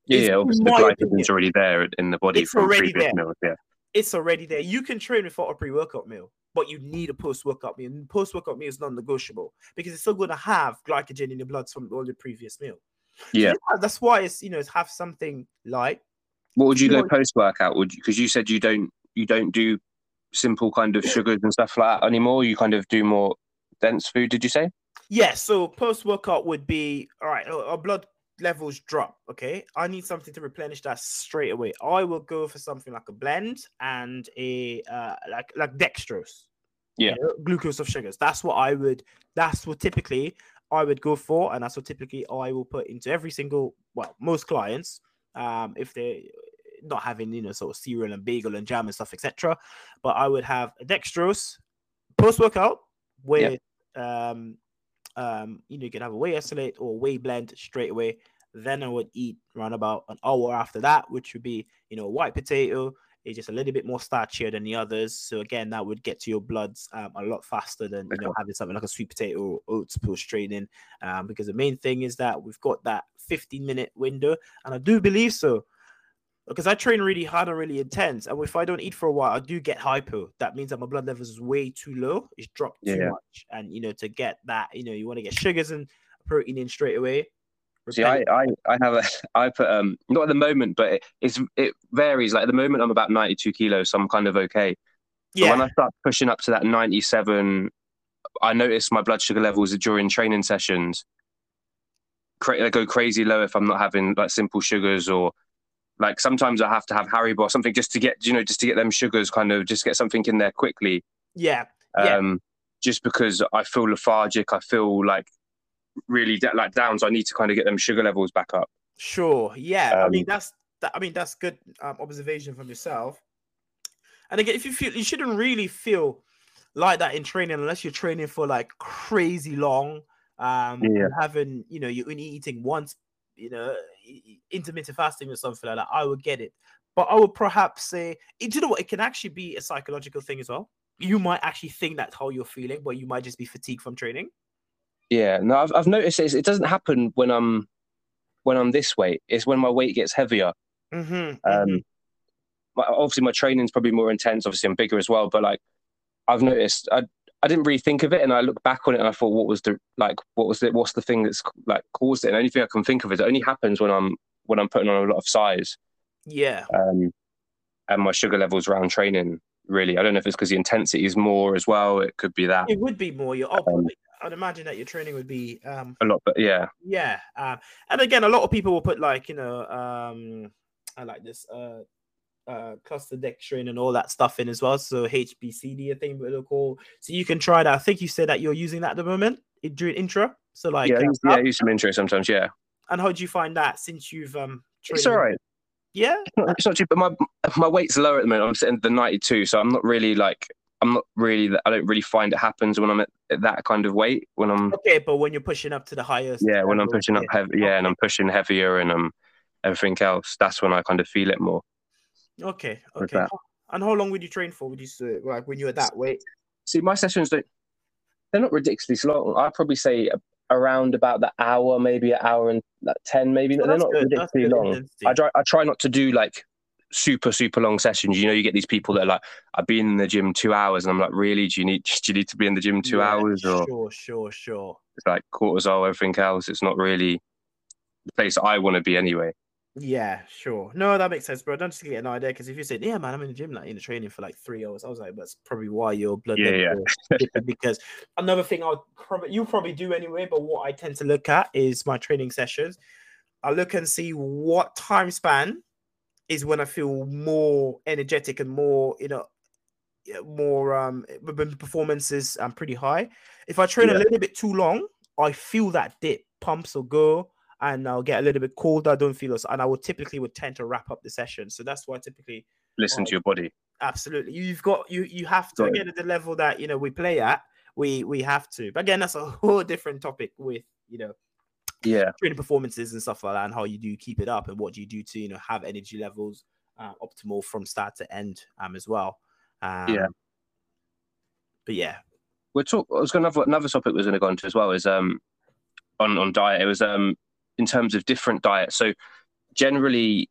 Yeah, obviously the glycogen's already there in the body. It's already there. Meals, yeah. It's already there. You can train without a pre-workout meal. But you need a post-workout meal. Post-workout meal is non-negotiable because it's still going to have glycogen in your blood from all the previous meal. Yeah, so that's why it's, you know, have something light. What would you go post workout? Would you, because you said you don't do simple kind of sugars and stuff like that anymore. You kind of do more dense food. Did you say? Yeah. So post workout would be all right. Our blood levels drop. Okay, I need something to replenish that straight away. I will go for something like a blend and a like dextrose. Yeah, you know, glucose of sugars. That's what I would. That's what typically I would go for, and that's what typically I will put into every single. Well, most clients, if they're not having, you know, sort of cereal and bagel and jam and stuff, etc. But I would have a dextrose post workout with you know, you can have a whey isolate or whey blend straight away. Then I would eat around about an hour after that, which would be, you know, white potato. It's just a little bit more starchier than the others. So again, that would get to your bloods a lot faster than, you know, having something like a sweet potato or oats post training. Because the main thing is that we've got that 15-minute window, and I do believe so. Because I train really hard and really intense, and if I don't eat for a while, I do get hypo. That means that my blood level is way too low. It's dropped too much. And, you know, to get that, you know, you want to get sugars and protein in straight away. See, I put not at the moment, but it varies. Like at the moment, I'm about 92 kilos, so I'm kind of okay. Yeah. But when I start pushing up to that 97, I notice my blood sugar levels during training sessions. They go crazy low if I'm not having like simple sugars or. Like sometimes I have to have Haribo or something just to get, you know, just to get them sugars, kind of just get something in there quickly. Yeah. Just because I feel lethargic, I feel like really like down, so I need to kind of get them sugar levels back up. Sure. Yeah. I mean that's good observation from yourself. And again, if you feel, you shouldn't really feel like that in training unless you're training for like crazy long. Having, you know, you're only eating once. You know, intermittent fasting or something like that, I would get it. But I would perhaps say, do you know what? It can actually be a psychological thing as well. You might actually think that's how you're feeling, but you might just be fatigued from training. Yeah, no, I've noticed it doesn't happen when I'm this weight. It's when my weight gets heavier. Obviously, my training's probably more intense. Obviously, I'm bigger as well. But like, I've noticed I didn't really think of it, and I look back on it and I thought, what's the thing that's like caused it? And the only thing I can think of is it only happens when I'm putting on a lot of size. Yeah. And my sugar levels around training, really. I don't know if it's because the intensity is more as well. It could be that. It would be more. You're I'd imagine that your training would be a lot, but yeah. Yeah. And again, a lot of people will put like, you know, I like this cluster dextrin and all that stuff in as well. So HBCD, I think it'll call. So you can try that. I think you said that you're using that at the moment during intra. So like, yeah, I use some intra sometimes. Yeah. And how do you find that since you've trained? It's all right. Yeah, it's not cheap, but my weight's lower at the moment. I'm sitting at the 92, so I don't really find it happens when I'm at that kind of weight. When I'm okay, but when you're pushing up to the highest. Yeah, when I'm pushing up heavy. Yeah, and I'm pushing heavier and everything else. That's when I kind of feel it more. Okay. And how long would you train for? Would you say, like when you're at that weight? See, my sessions they're not ridiculously long. I'd probably say around about the hour, maybe an hour and like 10, maybe. Oh, they're not ridiculously long. I try not to do like super, super long sessions. You know, you get these people that are like, I've been in the gym 2 hours, and I'm like, really? Do you need to be in the gym 2 hours? Or sure. It's like cortisol, everything else. It's not really the place that I want to be anyway. Yeah, sure. No, that makes sense, bro. Don't just get an idea, because if you said, yeah, man, I'm in the gym, like in the training for like 3 hours, I was like, that's probably why your blood level because another thing you'll probably do anyway, but what I tend to look at is my training sessions. I look and see what time span is when I feel more energetic and more, you know, more performances I'm pretty high. If I train a little bit too long, I feel that dip, pumps will go. And I'll get a little bit colder. I don't feel us, and I would typically tend to wrap up the session. So that's why I typically listen to your body. Absolutely, you have to get at the level that, you know, we play at. We have to, but again, that's a whole different topic with, you know, training performances and stuff like that, and how you do keep it up, and what do you do to, you know, have energy levels optimal from start to end as well. But yeah, I was going to have another topic was going to go into as well is on diet. It was in terms of different diets. So generally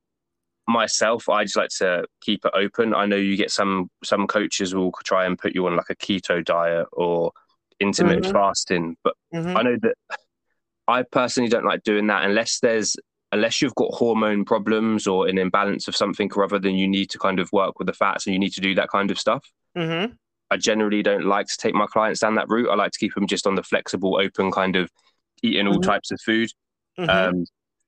myself, I just like to keep it open. I know you get some coaches will try and put you on like a keto diet or intermittent fasting, but I know that I personally don't like doing that unless you've got hormone problems or an imbalance of something or other, then you need to kind of work with the fats and you need to do that kind of stuff. Mm-hmm. I generally don't like to take my clients down that route. I like to keep them just on the flexible, open kind of eating all mm-hmm. types of food. Mm-hmm.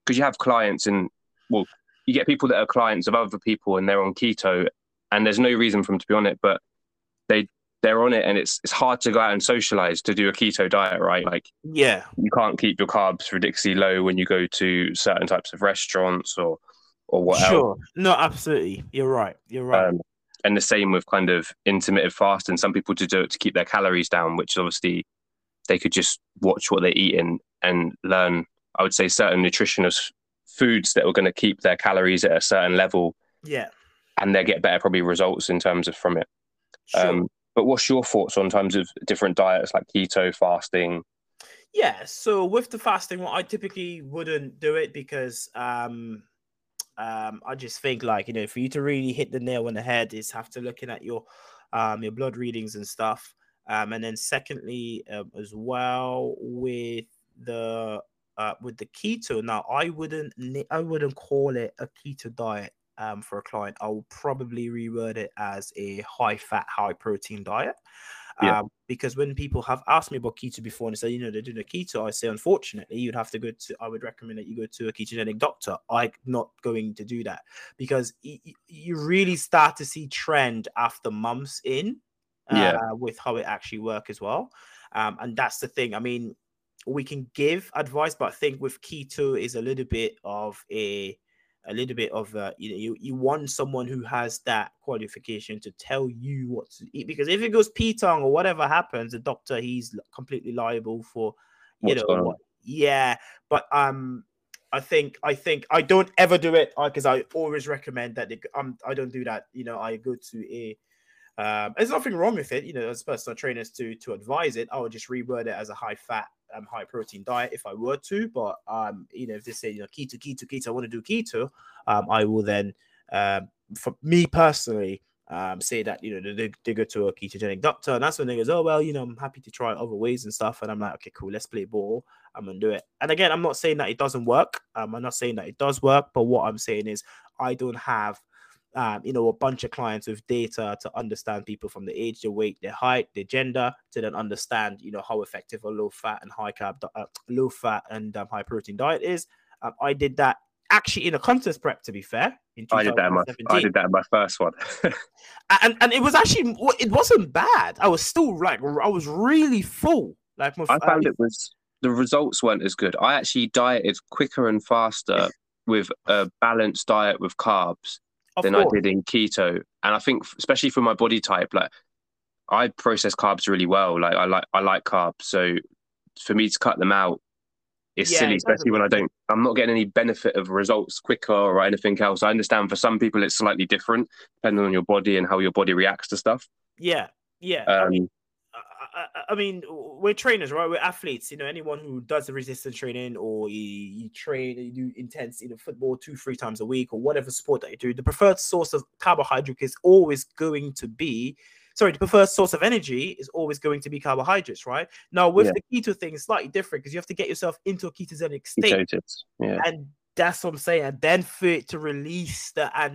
Because you have clients and, well, you get people that are clients of other people and they're on keto and there's no reason for them to be on it, but they're on it, and it's hard to go out and socialize to do a keto diet, right? Like, yeah, you can't keep your carbs ridiculously low when you go to certain types of restaurants or what else. Sure. No, absolutely. You're right. And the same with kind of intermittent fasting. Some people to do it to keep their calories down, which obviously they could just watch what they're eating and learn, I would say, certain nutritionist foods that are going to keep their calories at a certain level. Yeah. And they get better probably results in terms of from it. Sure. But what's your thoughts on terms of different diets like keto, fasting? Yeah, so with the fasting, well, I typically wouldn't do it because I just think, like, you know, for you to really hit the nail on the head is have to looking at your blood readings and stuff. And then secondly, as well with the keto. Now, I wouldn't call it a keto diet. For a client, I will probably reword it as a high-fat, high-protein diet. Yeah. Because when people have asked me about keto before and they say, you know, they're doing a keto, I say, unfortunately, you'd have to I would recommend that you go to a ketogenic doctor. I'm not going to do that because you really start to see trend after months in with how it actually works as well. And that's the thing. I mean, we can give advice, but I think with keto is a little bit of you want someone who has that qualification to tell you what to eat, because if it goes pitong or whatever happens, the doctor, he's completely liable for I think I don't ever do it because I always recommend that I don't do that. You know, I go to there's nothing wrong with it, you know, as personal trainers to advise it. I would just reword it as a high fat, high protein diet if I were to, but you know, if they say, you know, keto, I want to do keto, I will then, for me personally, say that, you know, they go to a ketogenic doctor, and that's when they goes, oh well, you know, I'm happy to try other ways and stuff, and I'm like, okay, cool, let's play ball, I'm gonna do it. And again, I'm not saying that it doesn't work, I'm not saying that it does work, but what I'm saying is I don't have you know, a bunch of clients with data to understand people from the age, their weight, their height, their gender, to then understand, you know, how effective a low-fat and high-carb, low-fat and high-protein diet is. I did that actually in a contest prep, to be fair. In 2017. I did that in my first one, and it was actually, it wasn't bad. I was still like, I was really full. Like my, I found it was, the results weren't as good. I actually dieted quicker and faster with a balanced diet with carbs than I did in keto. And I think especially for my body type, like I process carbs really well. Like I like carbs. So for me to cut them out is silly, especially when I'm not getting any benefit of results quicker or anything else. I understand for some people it's slightly different depending on your body and how your body reacts to stuff. Yeah. Yeah. I mean, we're trainers, right? We're athletes. You know, anyone who does the resistance training or you train, you do intense, you know, football 2-3 times a week or whatever sport that you do, the preferred source of carbohydrate is always going to be, sorry, the preferred source of energy is always going to be carbohydrates, right? Now, with the keto thing, it's slightly different because you have to get yourself into a ketogenic state. And that's what I'm saying. And then for it to release that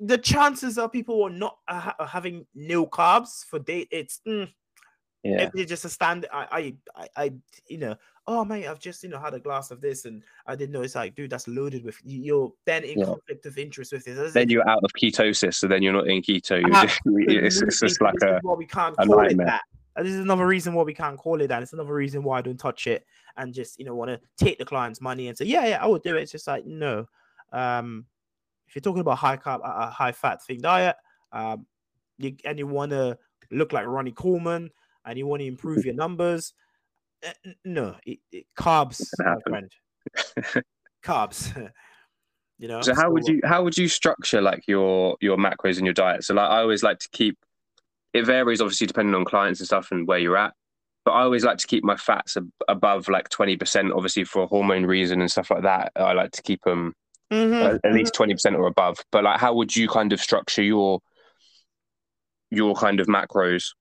the chances are people are not having no carbs for day. It's if they're just a standard. I you know, oh mate, I've just, you know, had a glass of this and I didn't know. It's like, dude, that's loaded with, you're then in conflict of interest with this. Then you're out of ketosis, so then you're not in keto. It's just like we can't call it that. This is another reason why we can't call it that. It's another reason why I don't touch it and just, you know, want to take the client's money and say, yeah, I will do it. It's just like, no. If you're talking about high-carb, high-fat thing diet, and you want to look like Ronnie Coleman and you want to improve your numbers, no, carbs, my friend. Carbs. You know. So how would you structure like your macros and your diet? So like I always like to keep, it varies obviously depending on clients and stuff and where you're at, but I always like to keep my fats above like 20%, obviously for a hormone reason and stuff like that. I like to keep them. Mm-hmm. At least 20% or above. But like, how would you kind of structure your kind of macros?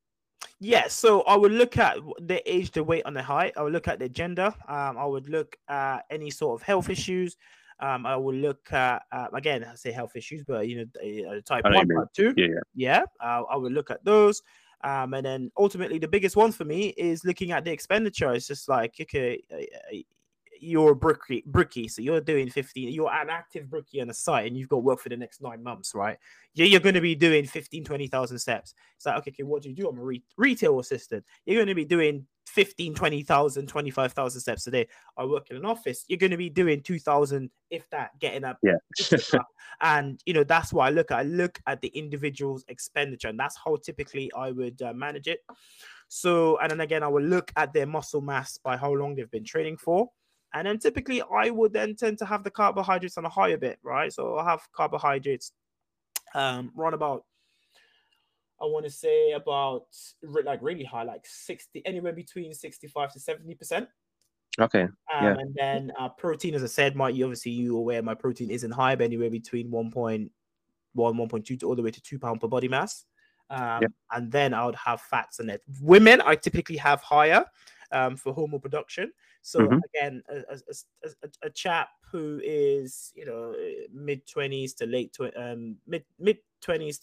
Yeah, so I would look at their age, their weight, and their height. I would look at their gender. I would look at any sort of health issues. I will look at, again, I say health issues, but, you know, type 1, type 2. Yeah. I will look at those. And then ultimately, the biggest one for me is looking at the expenditure. It's just like, okay, you're a brickie, so you're doing 15. You're an active brickie on the site, and you've got work for the next 9 months, right? You're going to be doing 15, 20,000 steps. It's like, okay, what do you do? I'm a retail assistant. You're going to be doing 15, 20,000, 25,000 steps a day. I work in an office. You're going to be doing 2,000, if that, getting up. Yeah. And, you know, that's what I look at. I look at the individual's expenditure, and that's how typically I would manage it. So, and then again, I will look at their muscle mass by how long they've been training for. And then typically I would then tend to have the carbohydrates on a higher bit, right? So I'll have carbohydrates around about, I want to say about like really high, like 60, anywhere between 65 to 70%. Okay. Yeah. And then protein, as I said, you're aware my protein isn't high, but anywhere between 1.1, 1.2 all the way to 2 pounds per body mass. Yeah. And then I would have fats in it. Women, I typically have higher for hormone production. So again, a chap who is, you know, mid twenties to late twenties,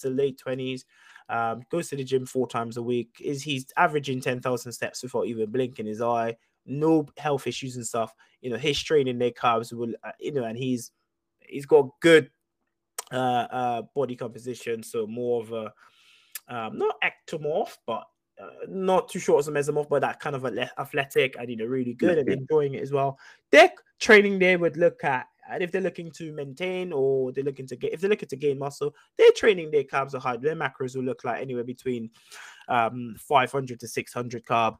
goes to the gym 4 times a week. He's averaging 10,000 steps without even blinking his eye. No health issues and stuff. You know, his training, their carbs will, you know, and he's got good body composition. So more of a not ectomorph, but not too short as a mesomorph, but that kind of athletic and, you know, really good and enjoying it as well. Their training, they would look at, and if they're looking to maintain or they're looking to get, if they're looking to gain muscle, their training, their carbs are high. Their macros will look like anywhere between 500 to 600 carb.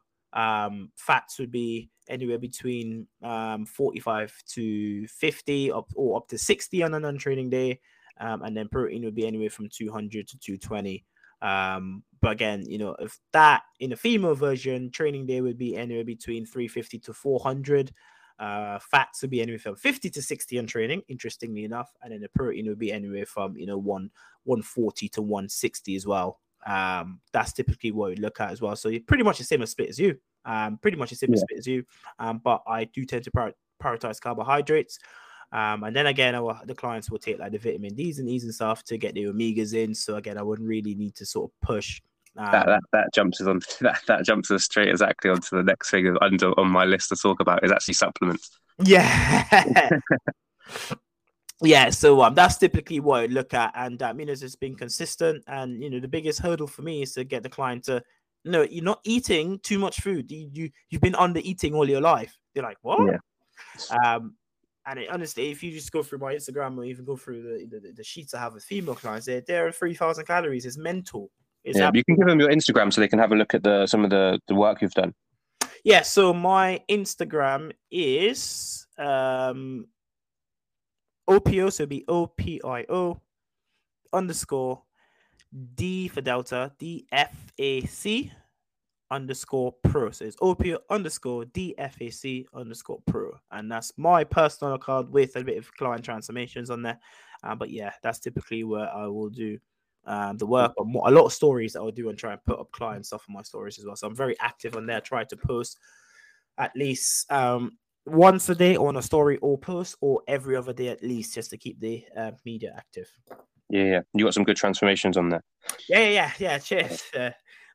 Fats would be anywhere between 45 to 50 or up to 60 on a non-training day. And then protein would be anywhere from 200 to 220. But again, you know, if that in a female version, training day would be anywhere between 350 to 400. Fats would be anywhere from 50 to 60 on training, interestingly enough, and then the protein would be anywhere from, you know, 140 to 160 as well. That's typically what we look at as well. So you're pretty much the same split as you. But I do tend to prioritize carbohydrates. And then again, the clients will take like the vitamin D's and E's and stuff to get the omegas in. So again, I wouldn't really need to sort of push. That jumps us straight exactly onto the next thing on my list to talk about is actually supplements. Yeah. Yeah. So that's typically what I look at. And you know, it's been consistent. And, you know, the biggest hurdle for me is to get the client to, no, you're not eating too much food. You've been under eating all your life. They're like, what? Yeah. And it, honestly, if you just go through my Instagram or even go through the sheets I have with female clients, there are 3,000 calories. It's mental. You can give them your Instagram so they can have a look at some of the work you've done. Yeah, so my Instagram is Opio, so it'd be OPIO _ D for Delta, DFAC _ pro. So it's Opio _ DFAC _ pro. And that's my personal account with a bit of client transformations on there. But yeah, that's typically where I will do the work on a lot of stories that I'll do and try and put up client stuff on my stories as well. So I'm very active on there. I try to post at least once a day on a story or post, or every other day at least, just to keep the media active. Yeah. You got some good transformations on there. Yeah. Cheers.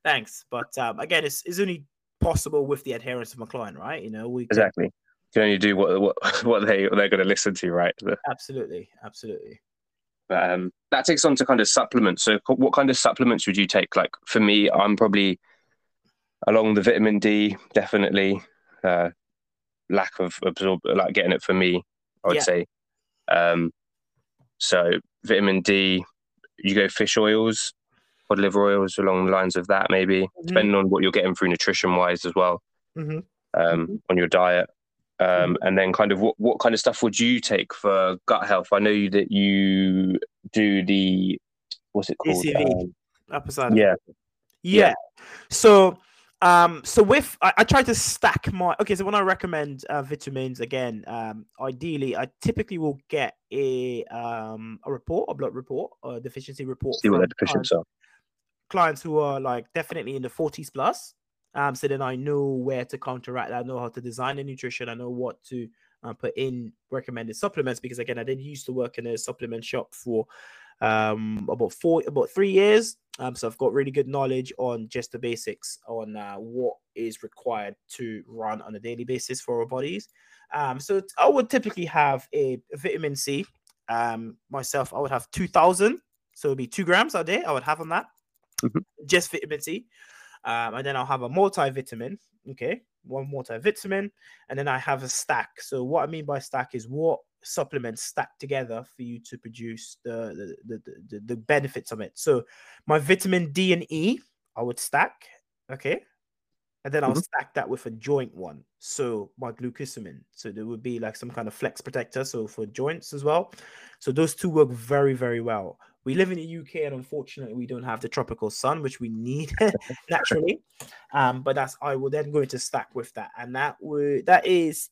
Thanks. But again, it's only possible with the adherence of my client, right? You know, exactly. Can only do what they're going to listen to, right? Absolutely. But that takes on to kind of supplements. So what kind of supplements would you take? Like for me, I'm probably along the vitamin D, definitely. Lack of like getting it for me, I would say. So vitamin D, you go fish oils, cod liver oils along the lines of that maybe, depending on what you're getting through nutrition-wise as well, on your diet. And then kind of what kind of stuff would you take for gut health? I know that you do the, what's it called? ECV, upper side. Yeah. So, with, I try to stack my, okay. So when I recommend vitamins again, ideally, I typically will get a blood report or deficiency report. See what the deficiencies are. clients who are like definitely in the 40s plus. So then I know where to counteract that. I know how to design the nutrition. I know what to put in recommended supplements, because again, I did used to work in a supplement shop for about 3 years. So I've got really good knowledge on just the basics on what is required to run on a daily basis for our bodies. So I would typically have a vitamin C. Myself, I would have 2,000. So it'd be 2 grams a day I would have on that. Mm-hmm. Just vitamin C. And then I'll have a multivitamin. Okay. One multivitamin. And then I have a stack. So what I mean by stack is what supplements stack together for you to produce the benefits of it. So my vitamin D and E, I would stack. Okay. And then I'll stack that with a joint one. So my glucosamine. So there would be like some kind of flex protector. So for joints as well. So those two work very, very well. We live in the UK, and unfortunately, we don't have the tropical sun, which we need naturally. But that's, I will then go into stack with that. And that is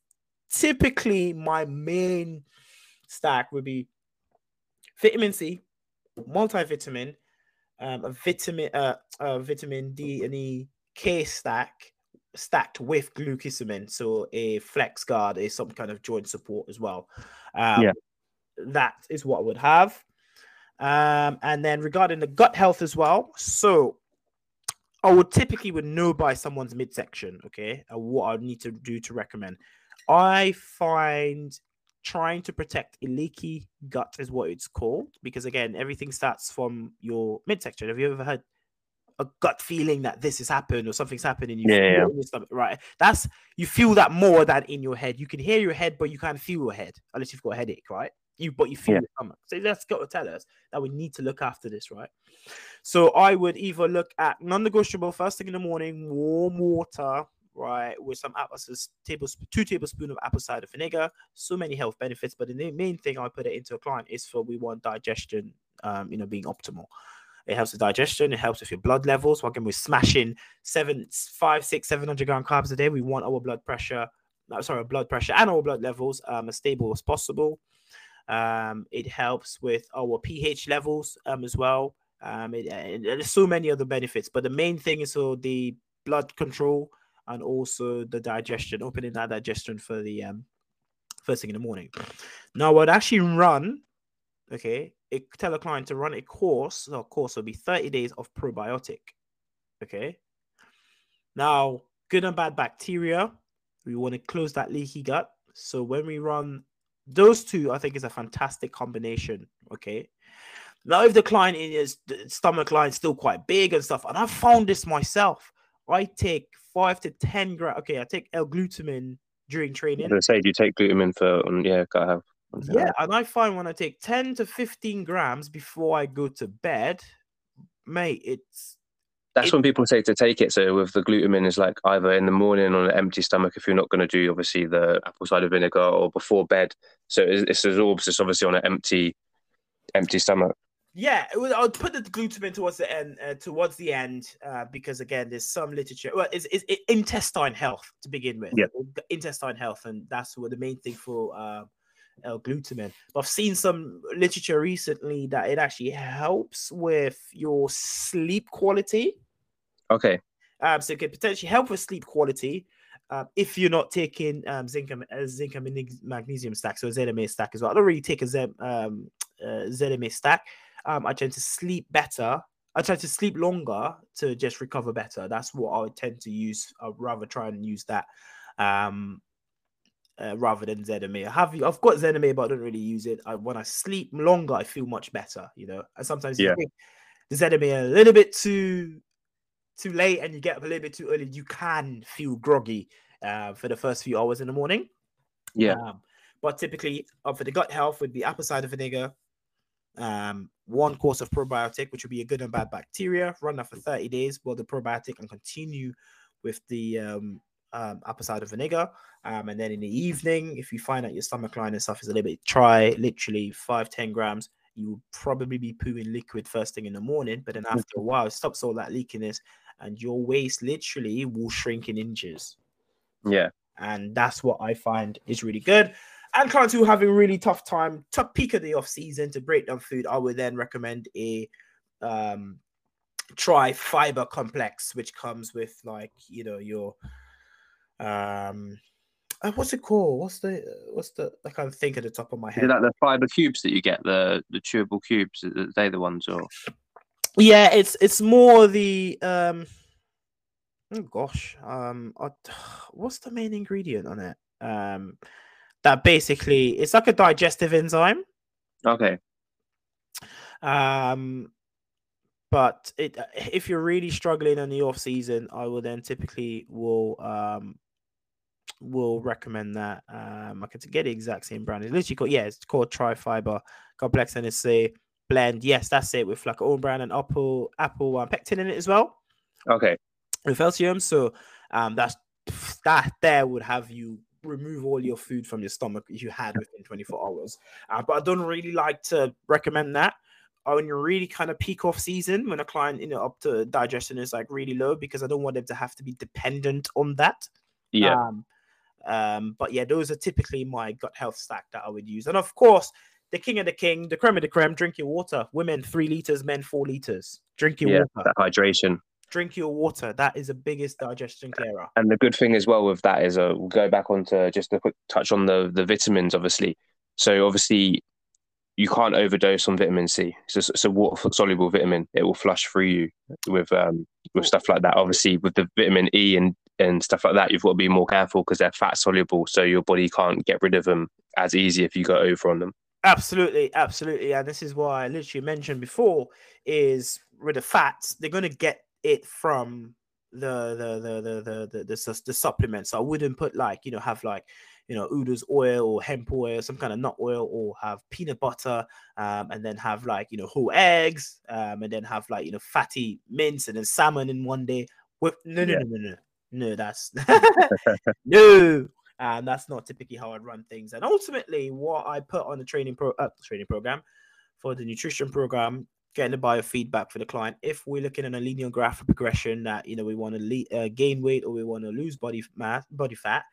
typically my main stack would be vitamin C, multivitamin, a vitamin D and E, K stack, stacked with glucosamine. So a flex guard is some kind of joint support as well. That is what I would have. And then regarding the gut health as well. So I would typically would know by someone's midsection, okay, what I need to do to recommend. I find trying to protect a leaky gut is what it's called, because again, everything starts from your midsection. Have you ever had a gut feeling that this has happened or something's happening? In your stomach, right? You feel that more than in your head. You can hear your head, but you can't feel your head unless you've got a headache, right? But you feel your stomach. So that's got to tell us that we need to look after this, right? So I would either look at non-negotiable first thing in the morning, warm water, right, with some apple tablespoon, 2 tablespoons of apple cider vinegar. So many health benefits, but the main thing I put it into a client is for we want digestion, being optimal. It helps with digestion. It helps with your blood levels. Again, we're smashing 700 gram carbs a day. We want our blood pressure and our blood levels as stable as possible. It helps with our pH levels as well. And there's so many other benefits, but the main thing is the blood control and also the digestion, opening that digestion for the first thing in the morning. Now, I'd actually tell a client to run a course. Our course will be 30 days of probiotic. Okay. Now, good and bad bacteria. We want to close that leaky gut. So when we run those two, I think is a fantastic combination. Okay. Now, if the client in his stomach line is still quite big and stuff, and I found this myself, I take 5 to 10 grams. Okay, I take L-glutamine during training. I was going to say, do you take glutamine for? And I find when I take 10 to 15 grams before I go to bed, mate, when people say to take it. So with the glutamine is like either in the morning on an empty stomach, if you're not going to do obviously the apple cider vinegar, or before bed. So it's absorbs. It's obviously on an empty stomach. Yeah, I'll put the glutamine towards the end, because again, there's some literature. Well, it's intestine health to begin with. Yeah. Intestine health, and that's what the main thing for L-glutamine. But I've seen some literature recently that it actually helps with your sleep quality. Okay. So it could potentially help with sleep quality if you're not taking zinc and magnesium stack, so a ZMA stack as well. I don't really take a ZMA stack. I tend to sleep better. I try to sleep longer to just recover better. That's what I would tend to use. I'd rather try and use that rather than ZMA. I've got ZMA, but I don't really use it. When I sleep longer, I feel much better, you know. And sometimes you think the ZMA a little bit too late, and you get up a little bit too early, you can feel groggy for the first few hours in the morning. Yeah. But typically, for the gut health, would be apple cider vinegar, 1 course of probiotic, which would be a good and bad bacteria. Run that for 30 days. Well, the probiotic, and continue with the apple cider vinegar. And then in the evening, if you find that your stomach line and stuff is a little bit dry, literally 5-10 grams. You will probably be pooing liquid first thing in the morning, but then after a while, it stops all that leakiness, and your waist literally will shrink in inches. Yeah. And that's what I find is really good. And clients who are having really tough time, top peak of the off season to break down food, I would then recommend a try fiber complex, which comes with like, you know, your what's it called? What's the I can't think at the top of my head. Is it like the fiber cubes that you get, the chewable cubes? Are they the ones, or? Yeah, it's more the what's the main ingredient on it? That basically it's like a digestive enzyme. Okay. But if you're really struggling in the off season, I will then typically will recommend that. I can get the exact same brand. It's literally called, yeah, it's called Tri-Fiber Complex, and it's a blend. Yes, that's it, with like own brand and apple pectin in it as well. Okay. With LCM, so that there would have you remove all your food from your stomach if you had within 24 hours. But I don't really like to recommend that when you're really kind of peak off season, when a client, you know, up to digestion is like really low, because I don't want them to have to be dependent on that. Yeah. But yeah, those are typically my gut health stack that I would use. And of course, the king of the king, the creme of the creme, drink your water. Women 3 liters, men 4 liters. Drink your water. That hydration. Drink your water. That is the biggest digestion clearer. And the good thing as well with that is, we'll go back on to just a quick touch on the vitamins, obviously. So obviously you can't overdose on vitamin C. It's a water-soluble vitamin. It will flush through you with stuff like that. Obviously with the vitamin E and stuff like that, you've got to be more careful because they're fat-soluble, so your body can't get rid of them as easy if you go over on them. Absolutely, absolutely. And this is why I literally mentioned before is with the fats, they're going to get it from the supplements. I wouldn't put like, you know, have like, you know, Udo's oil or hemp oil, some kind of nut oil, or have peanut butter, and then have like, you know, whole eggs, and then have like, you know, fatty mince and then salmon in one day. No, that's no. And that's not typically how I'd run things. And ultimately what I put on the training program for the nutrition program, getting the biofeedback for the client. If we're looking at a linear graph of progression that, you know, we want to gain weight or we want to lose body fat, but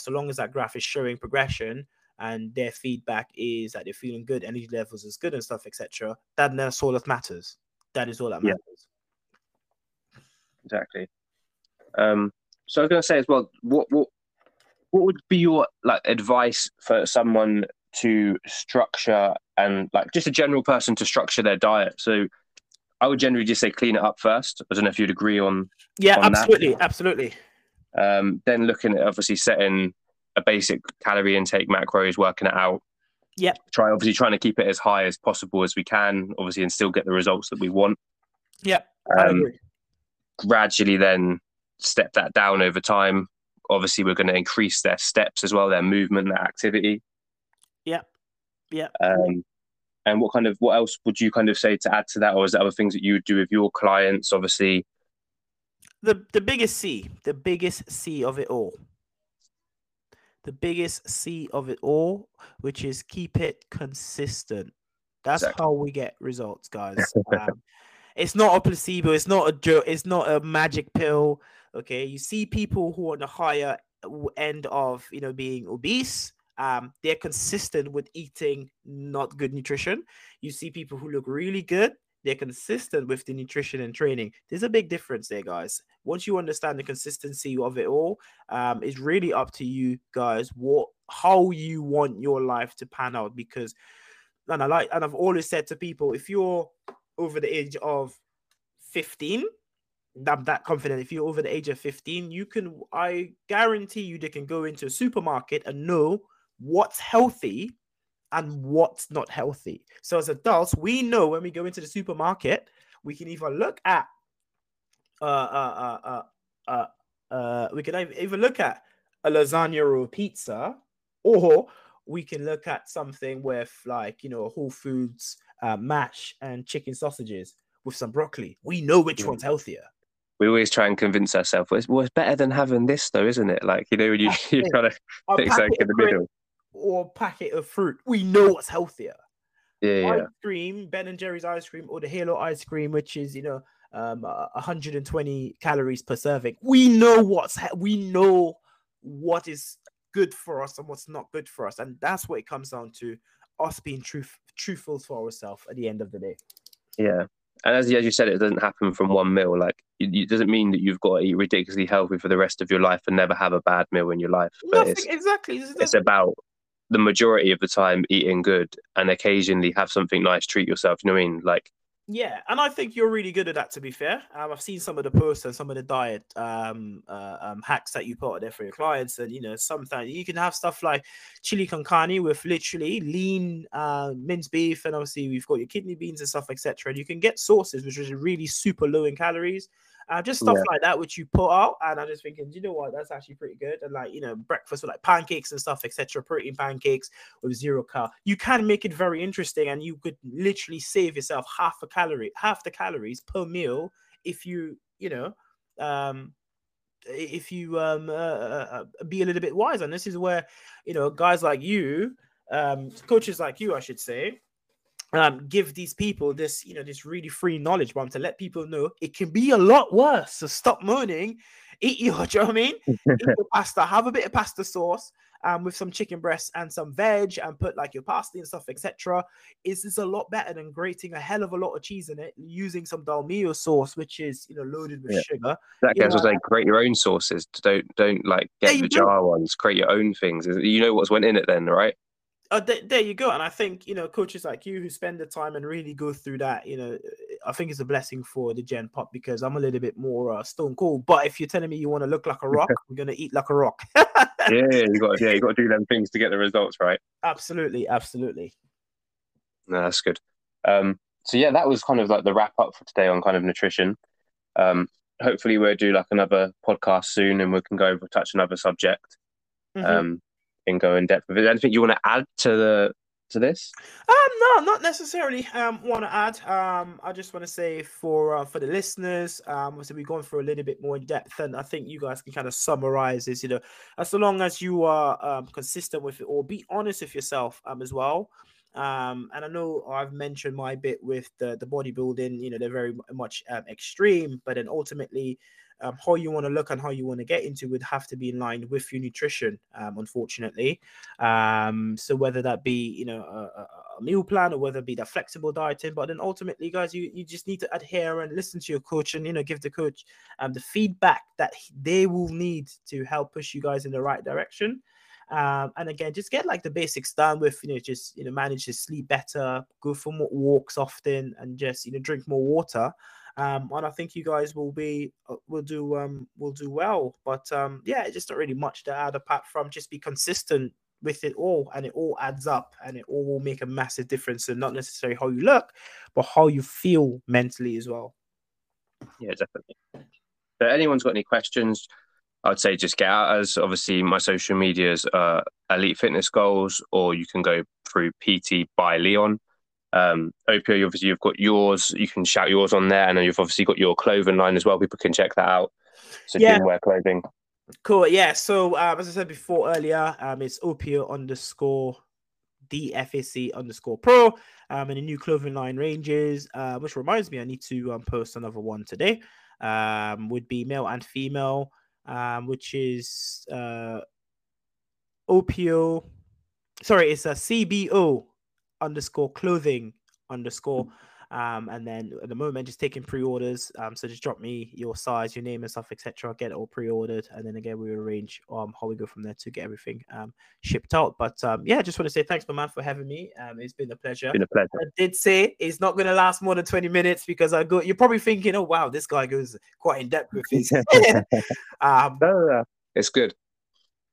so long as that graph is showing progression and their feedback is that they're feeling good, energy levels is good and stuff, etc., that's all that matters. That is all that matters. Yeah. Exactly. So I was going to say as well, what would be your like advice for someone to structure and like just a general person to structure their diet? So I would generally just say clean it up first. I don't know if you'd agree on absolutely. Then looking at obviously setting a basic calorie intake, macros, working it out. Yeah. Trying to keep it as high as possible as we can, obviously, and still get the results that we want. Yeah. I agree. Gradually then step that down over time. Obviously we're going to increase their steps as well, their movement, their activity. Yeah. Yeah. And what else would you kind of say to add to that? Or is there other things that you would do with your clients? Obviously the biggest C of it all, which is keep it consistent. That's exactly how we get results, guys. It's not a placebo. It's not a joke. It's not a magic pill. Okay. You see people who are on the higher end of, you know, being obese. They're consistent with eating not good nutrition. You see people who look really good, they're consistent with the nutrition and training. There's a big difference there, guys. Once you understand the consistency of it all, it's really up to you guys how you want your life to pan out. Because, and I've always said to people, if you're over the age of 15, I'm that confident. If you're over the age of 15, I guarantee you, they can go into a supermarket and know what's healthy and what's not healthy. So as adults, we know when we go into the supermarket, we can either look at a lasagna or a pizza, or we can look at something with like, you know, Whole Foods mash and chicken sausages with some broccoli. We know which one's healthier. We always try and convince ourselves, well, it's better than having this though, isn't it? Like, you know, when you try to pick something in the middle. Or packet of fruit. We know what's healthier. Yeah, ice cream, Ben and Jerry's ice cream, or the Halo ice cream, which is, you know, 120 calories per serving. We know what is good for us and what's not good for us. And that's what it comes down to, us being truthful for ourselves at the end of the day. Yeah. And as you said, it doesn't happen from one meal. Like, it doesn't mean that you've got to eat ridiculously healthy for the rest of your life and never have a bad meal in your life. But it's about the majority of the time eating good and occasionally have something nice, treat yourself. You know what I mean? Like, yeah, and I think you're really good at that, to be fair. I've seen some of the posts and some of the diet hacks that you put out there for your clients. And, you know, sometimes you can have stuff like chili con carne with literally lean minced beef. And obviously, we've got your kidney beans and stuff, etc. And you can get sauces, which is really super low in calories. Just stuff like that, which you put out. And I'm just thinking, you know what, that's actually pretty good. And like, you know, breakfast with like pancakes and stuff, etc. Protein pancakes with zero carb. You can make it very interesting, and you could literally save yourself half the calories per meal if you, you know, if you be a little bit wiser. And this is where, you know, guys like you, coaches like you, I should say, give these people this, you know, this really free knowledge bomb to let people know it can be a lot worse. So stop moaning, eat your, do you know what I mean? Eat your pasta, have a bit of pasta sauce with some chicken breasts and some veg, and put like your parsley and stuff, etc. It's a lot better than grating a hell of a lot of cheese in it, using some Dalmio sauce, which is, you know, loaded with sugar. Exactly. I was saying, create your own sauces. Don't like get the jar ones. Create your own things. You know what's went in it then, right? There you go. And I think, you know, coaches like you who spend the time and really go through that, you know, I think it's a blessing for the Gen Pop, because I'm a little bit more stone cold. But if you're telling me you want to look like a rock, we're going to eat like a rock. you got to do them things to get the results, right? Absolutely, absolutely. No, that's good. So, yeah, that was kind of like the wrap up for today on kind of nutrition. Hopefully we'll do like another podcast soon, and we can go over, touch another subject. And go in depth with it. Anything you want to add to this? No, not necessarily. Want to add? I just want to say for the listeners, obviously we've gone through a little bit more in depth, and I think you guys can kind of summarize this. You know, as long as you are consistent with it, or be honest with yourself as well. And I know I've mentioned my bit with the bodybuilding. You know, they're very much extreme, but then ultimately, how you want to look and how you want to get into would have to be in line with your nutrition, unfortunately. So whether that be, you know, a meal plan, or whether it be that flexible dieting, but then ultimately, guys, you just need to adhere and listen to your coach, and, you know, give the coach the feedback that they will need to help push you guys in the right direction. And again, just get like the basics done with, you know, just, you know, manage to sleep better, go for more walks often, and just, you know, drink more water. And I think you guys will do well. But yeah, just not really much to add apart from just be consistent with it all, and it all adds up, and it all will make a massive difference. And not necessarily how you look, but how you feel mentally as well. Yeah, definitely. So anyone's got any questions, I'd say just get at us. Obviously, my social medias are Elite Fitness Goals, or you can go through PT by Leon. Opio, obviously you've got yours, you can shout yours on there, and then you've obviously got your clothing line as well. People can check that out. So you can wear clothing. Cool. Yeah. So as I said before earlier, it's Opio_DFAC_pro, and the new clothing line ranges, which reminds me, I need to post another one today. Would be male and female, which is Opio. Sorry, it's a CBO_clothing_ and then at the moment just taking pre-orders, so just drop me your size, your name and stuff, etc. Get it all pre-ordered, and then again we arrange how we go from there to get everything shipped out. But yeah, just want to say thanks, my man, for having me. It's been a pleasure. I did say it's not going to last more than 20 minutes because you're probably thinking, oh wow, this guy goes quite in depth with this. It's good.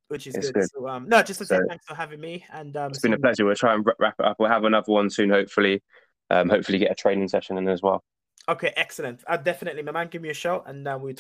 Which is good. So, no, just to say thanks for having me. And it's been a pleasure. We'll try and wrap it up. We'll have another one soon, hopefully. Hopefully get a training session in as well. Okay, excellent. Definitely, my man, give me a shout, and we'll talk.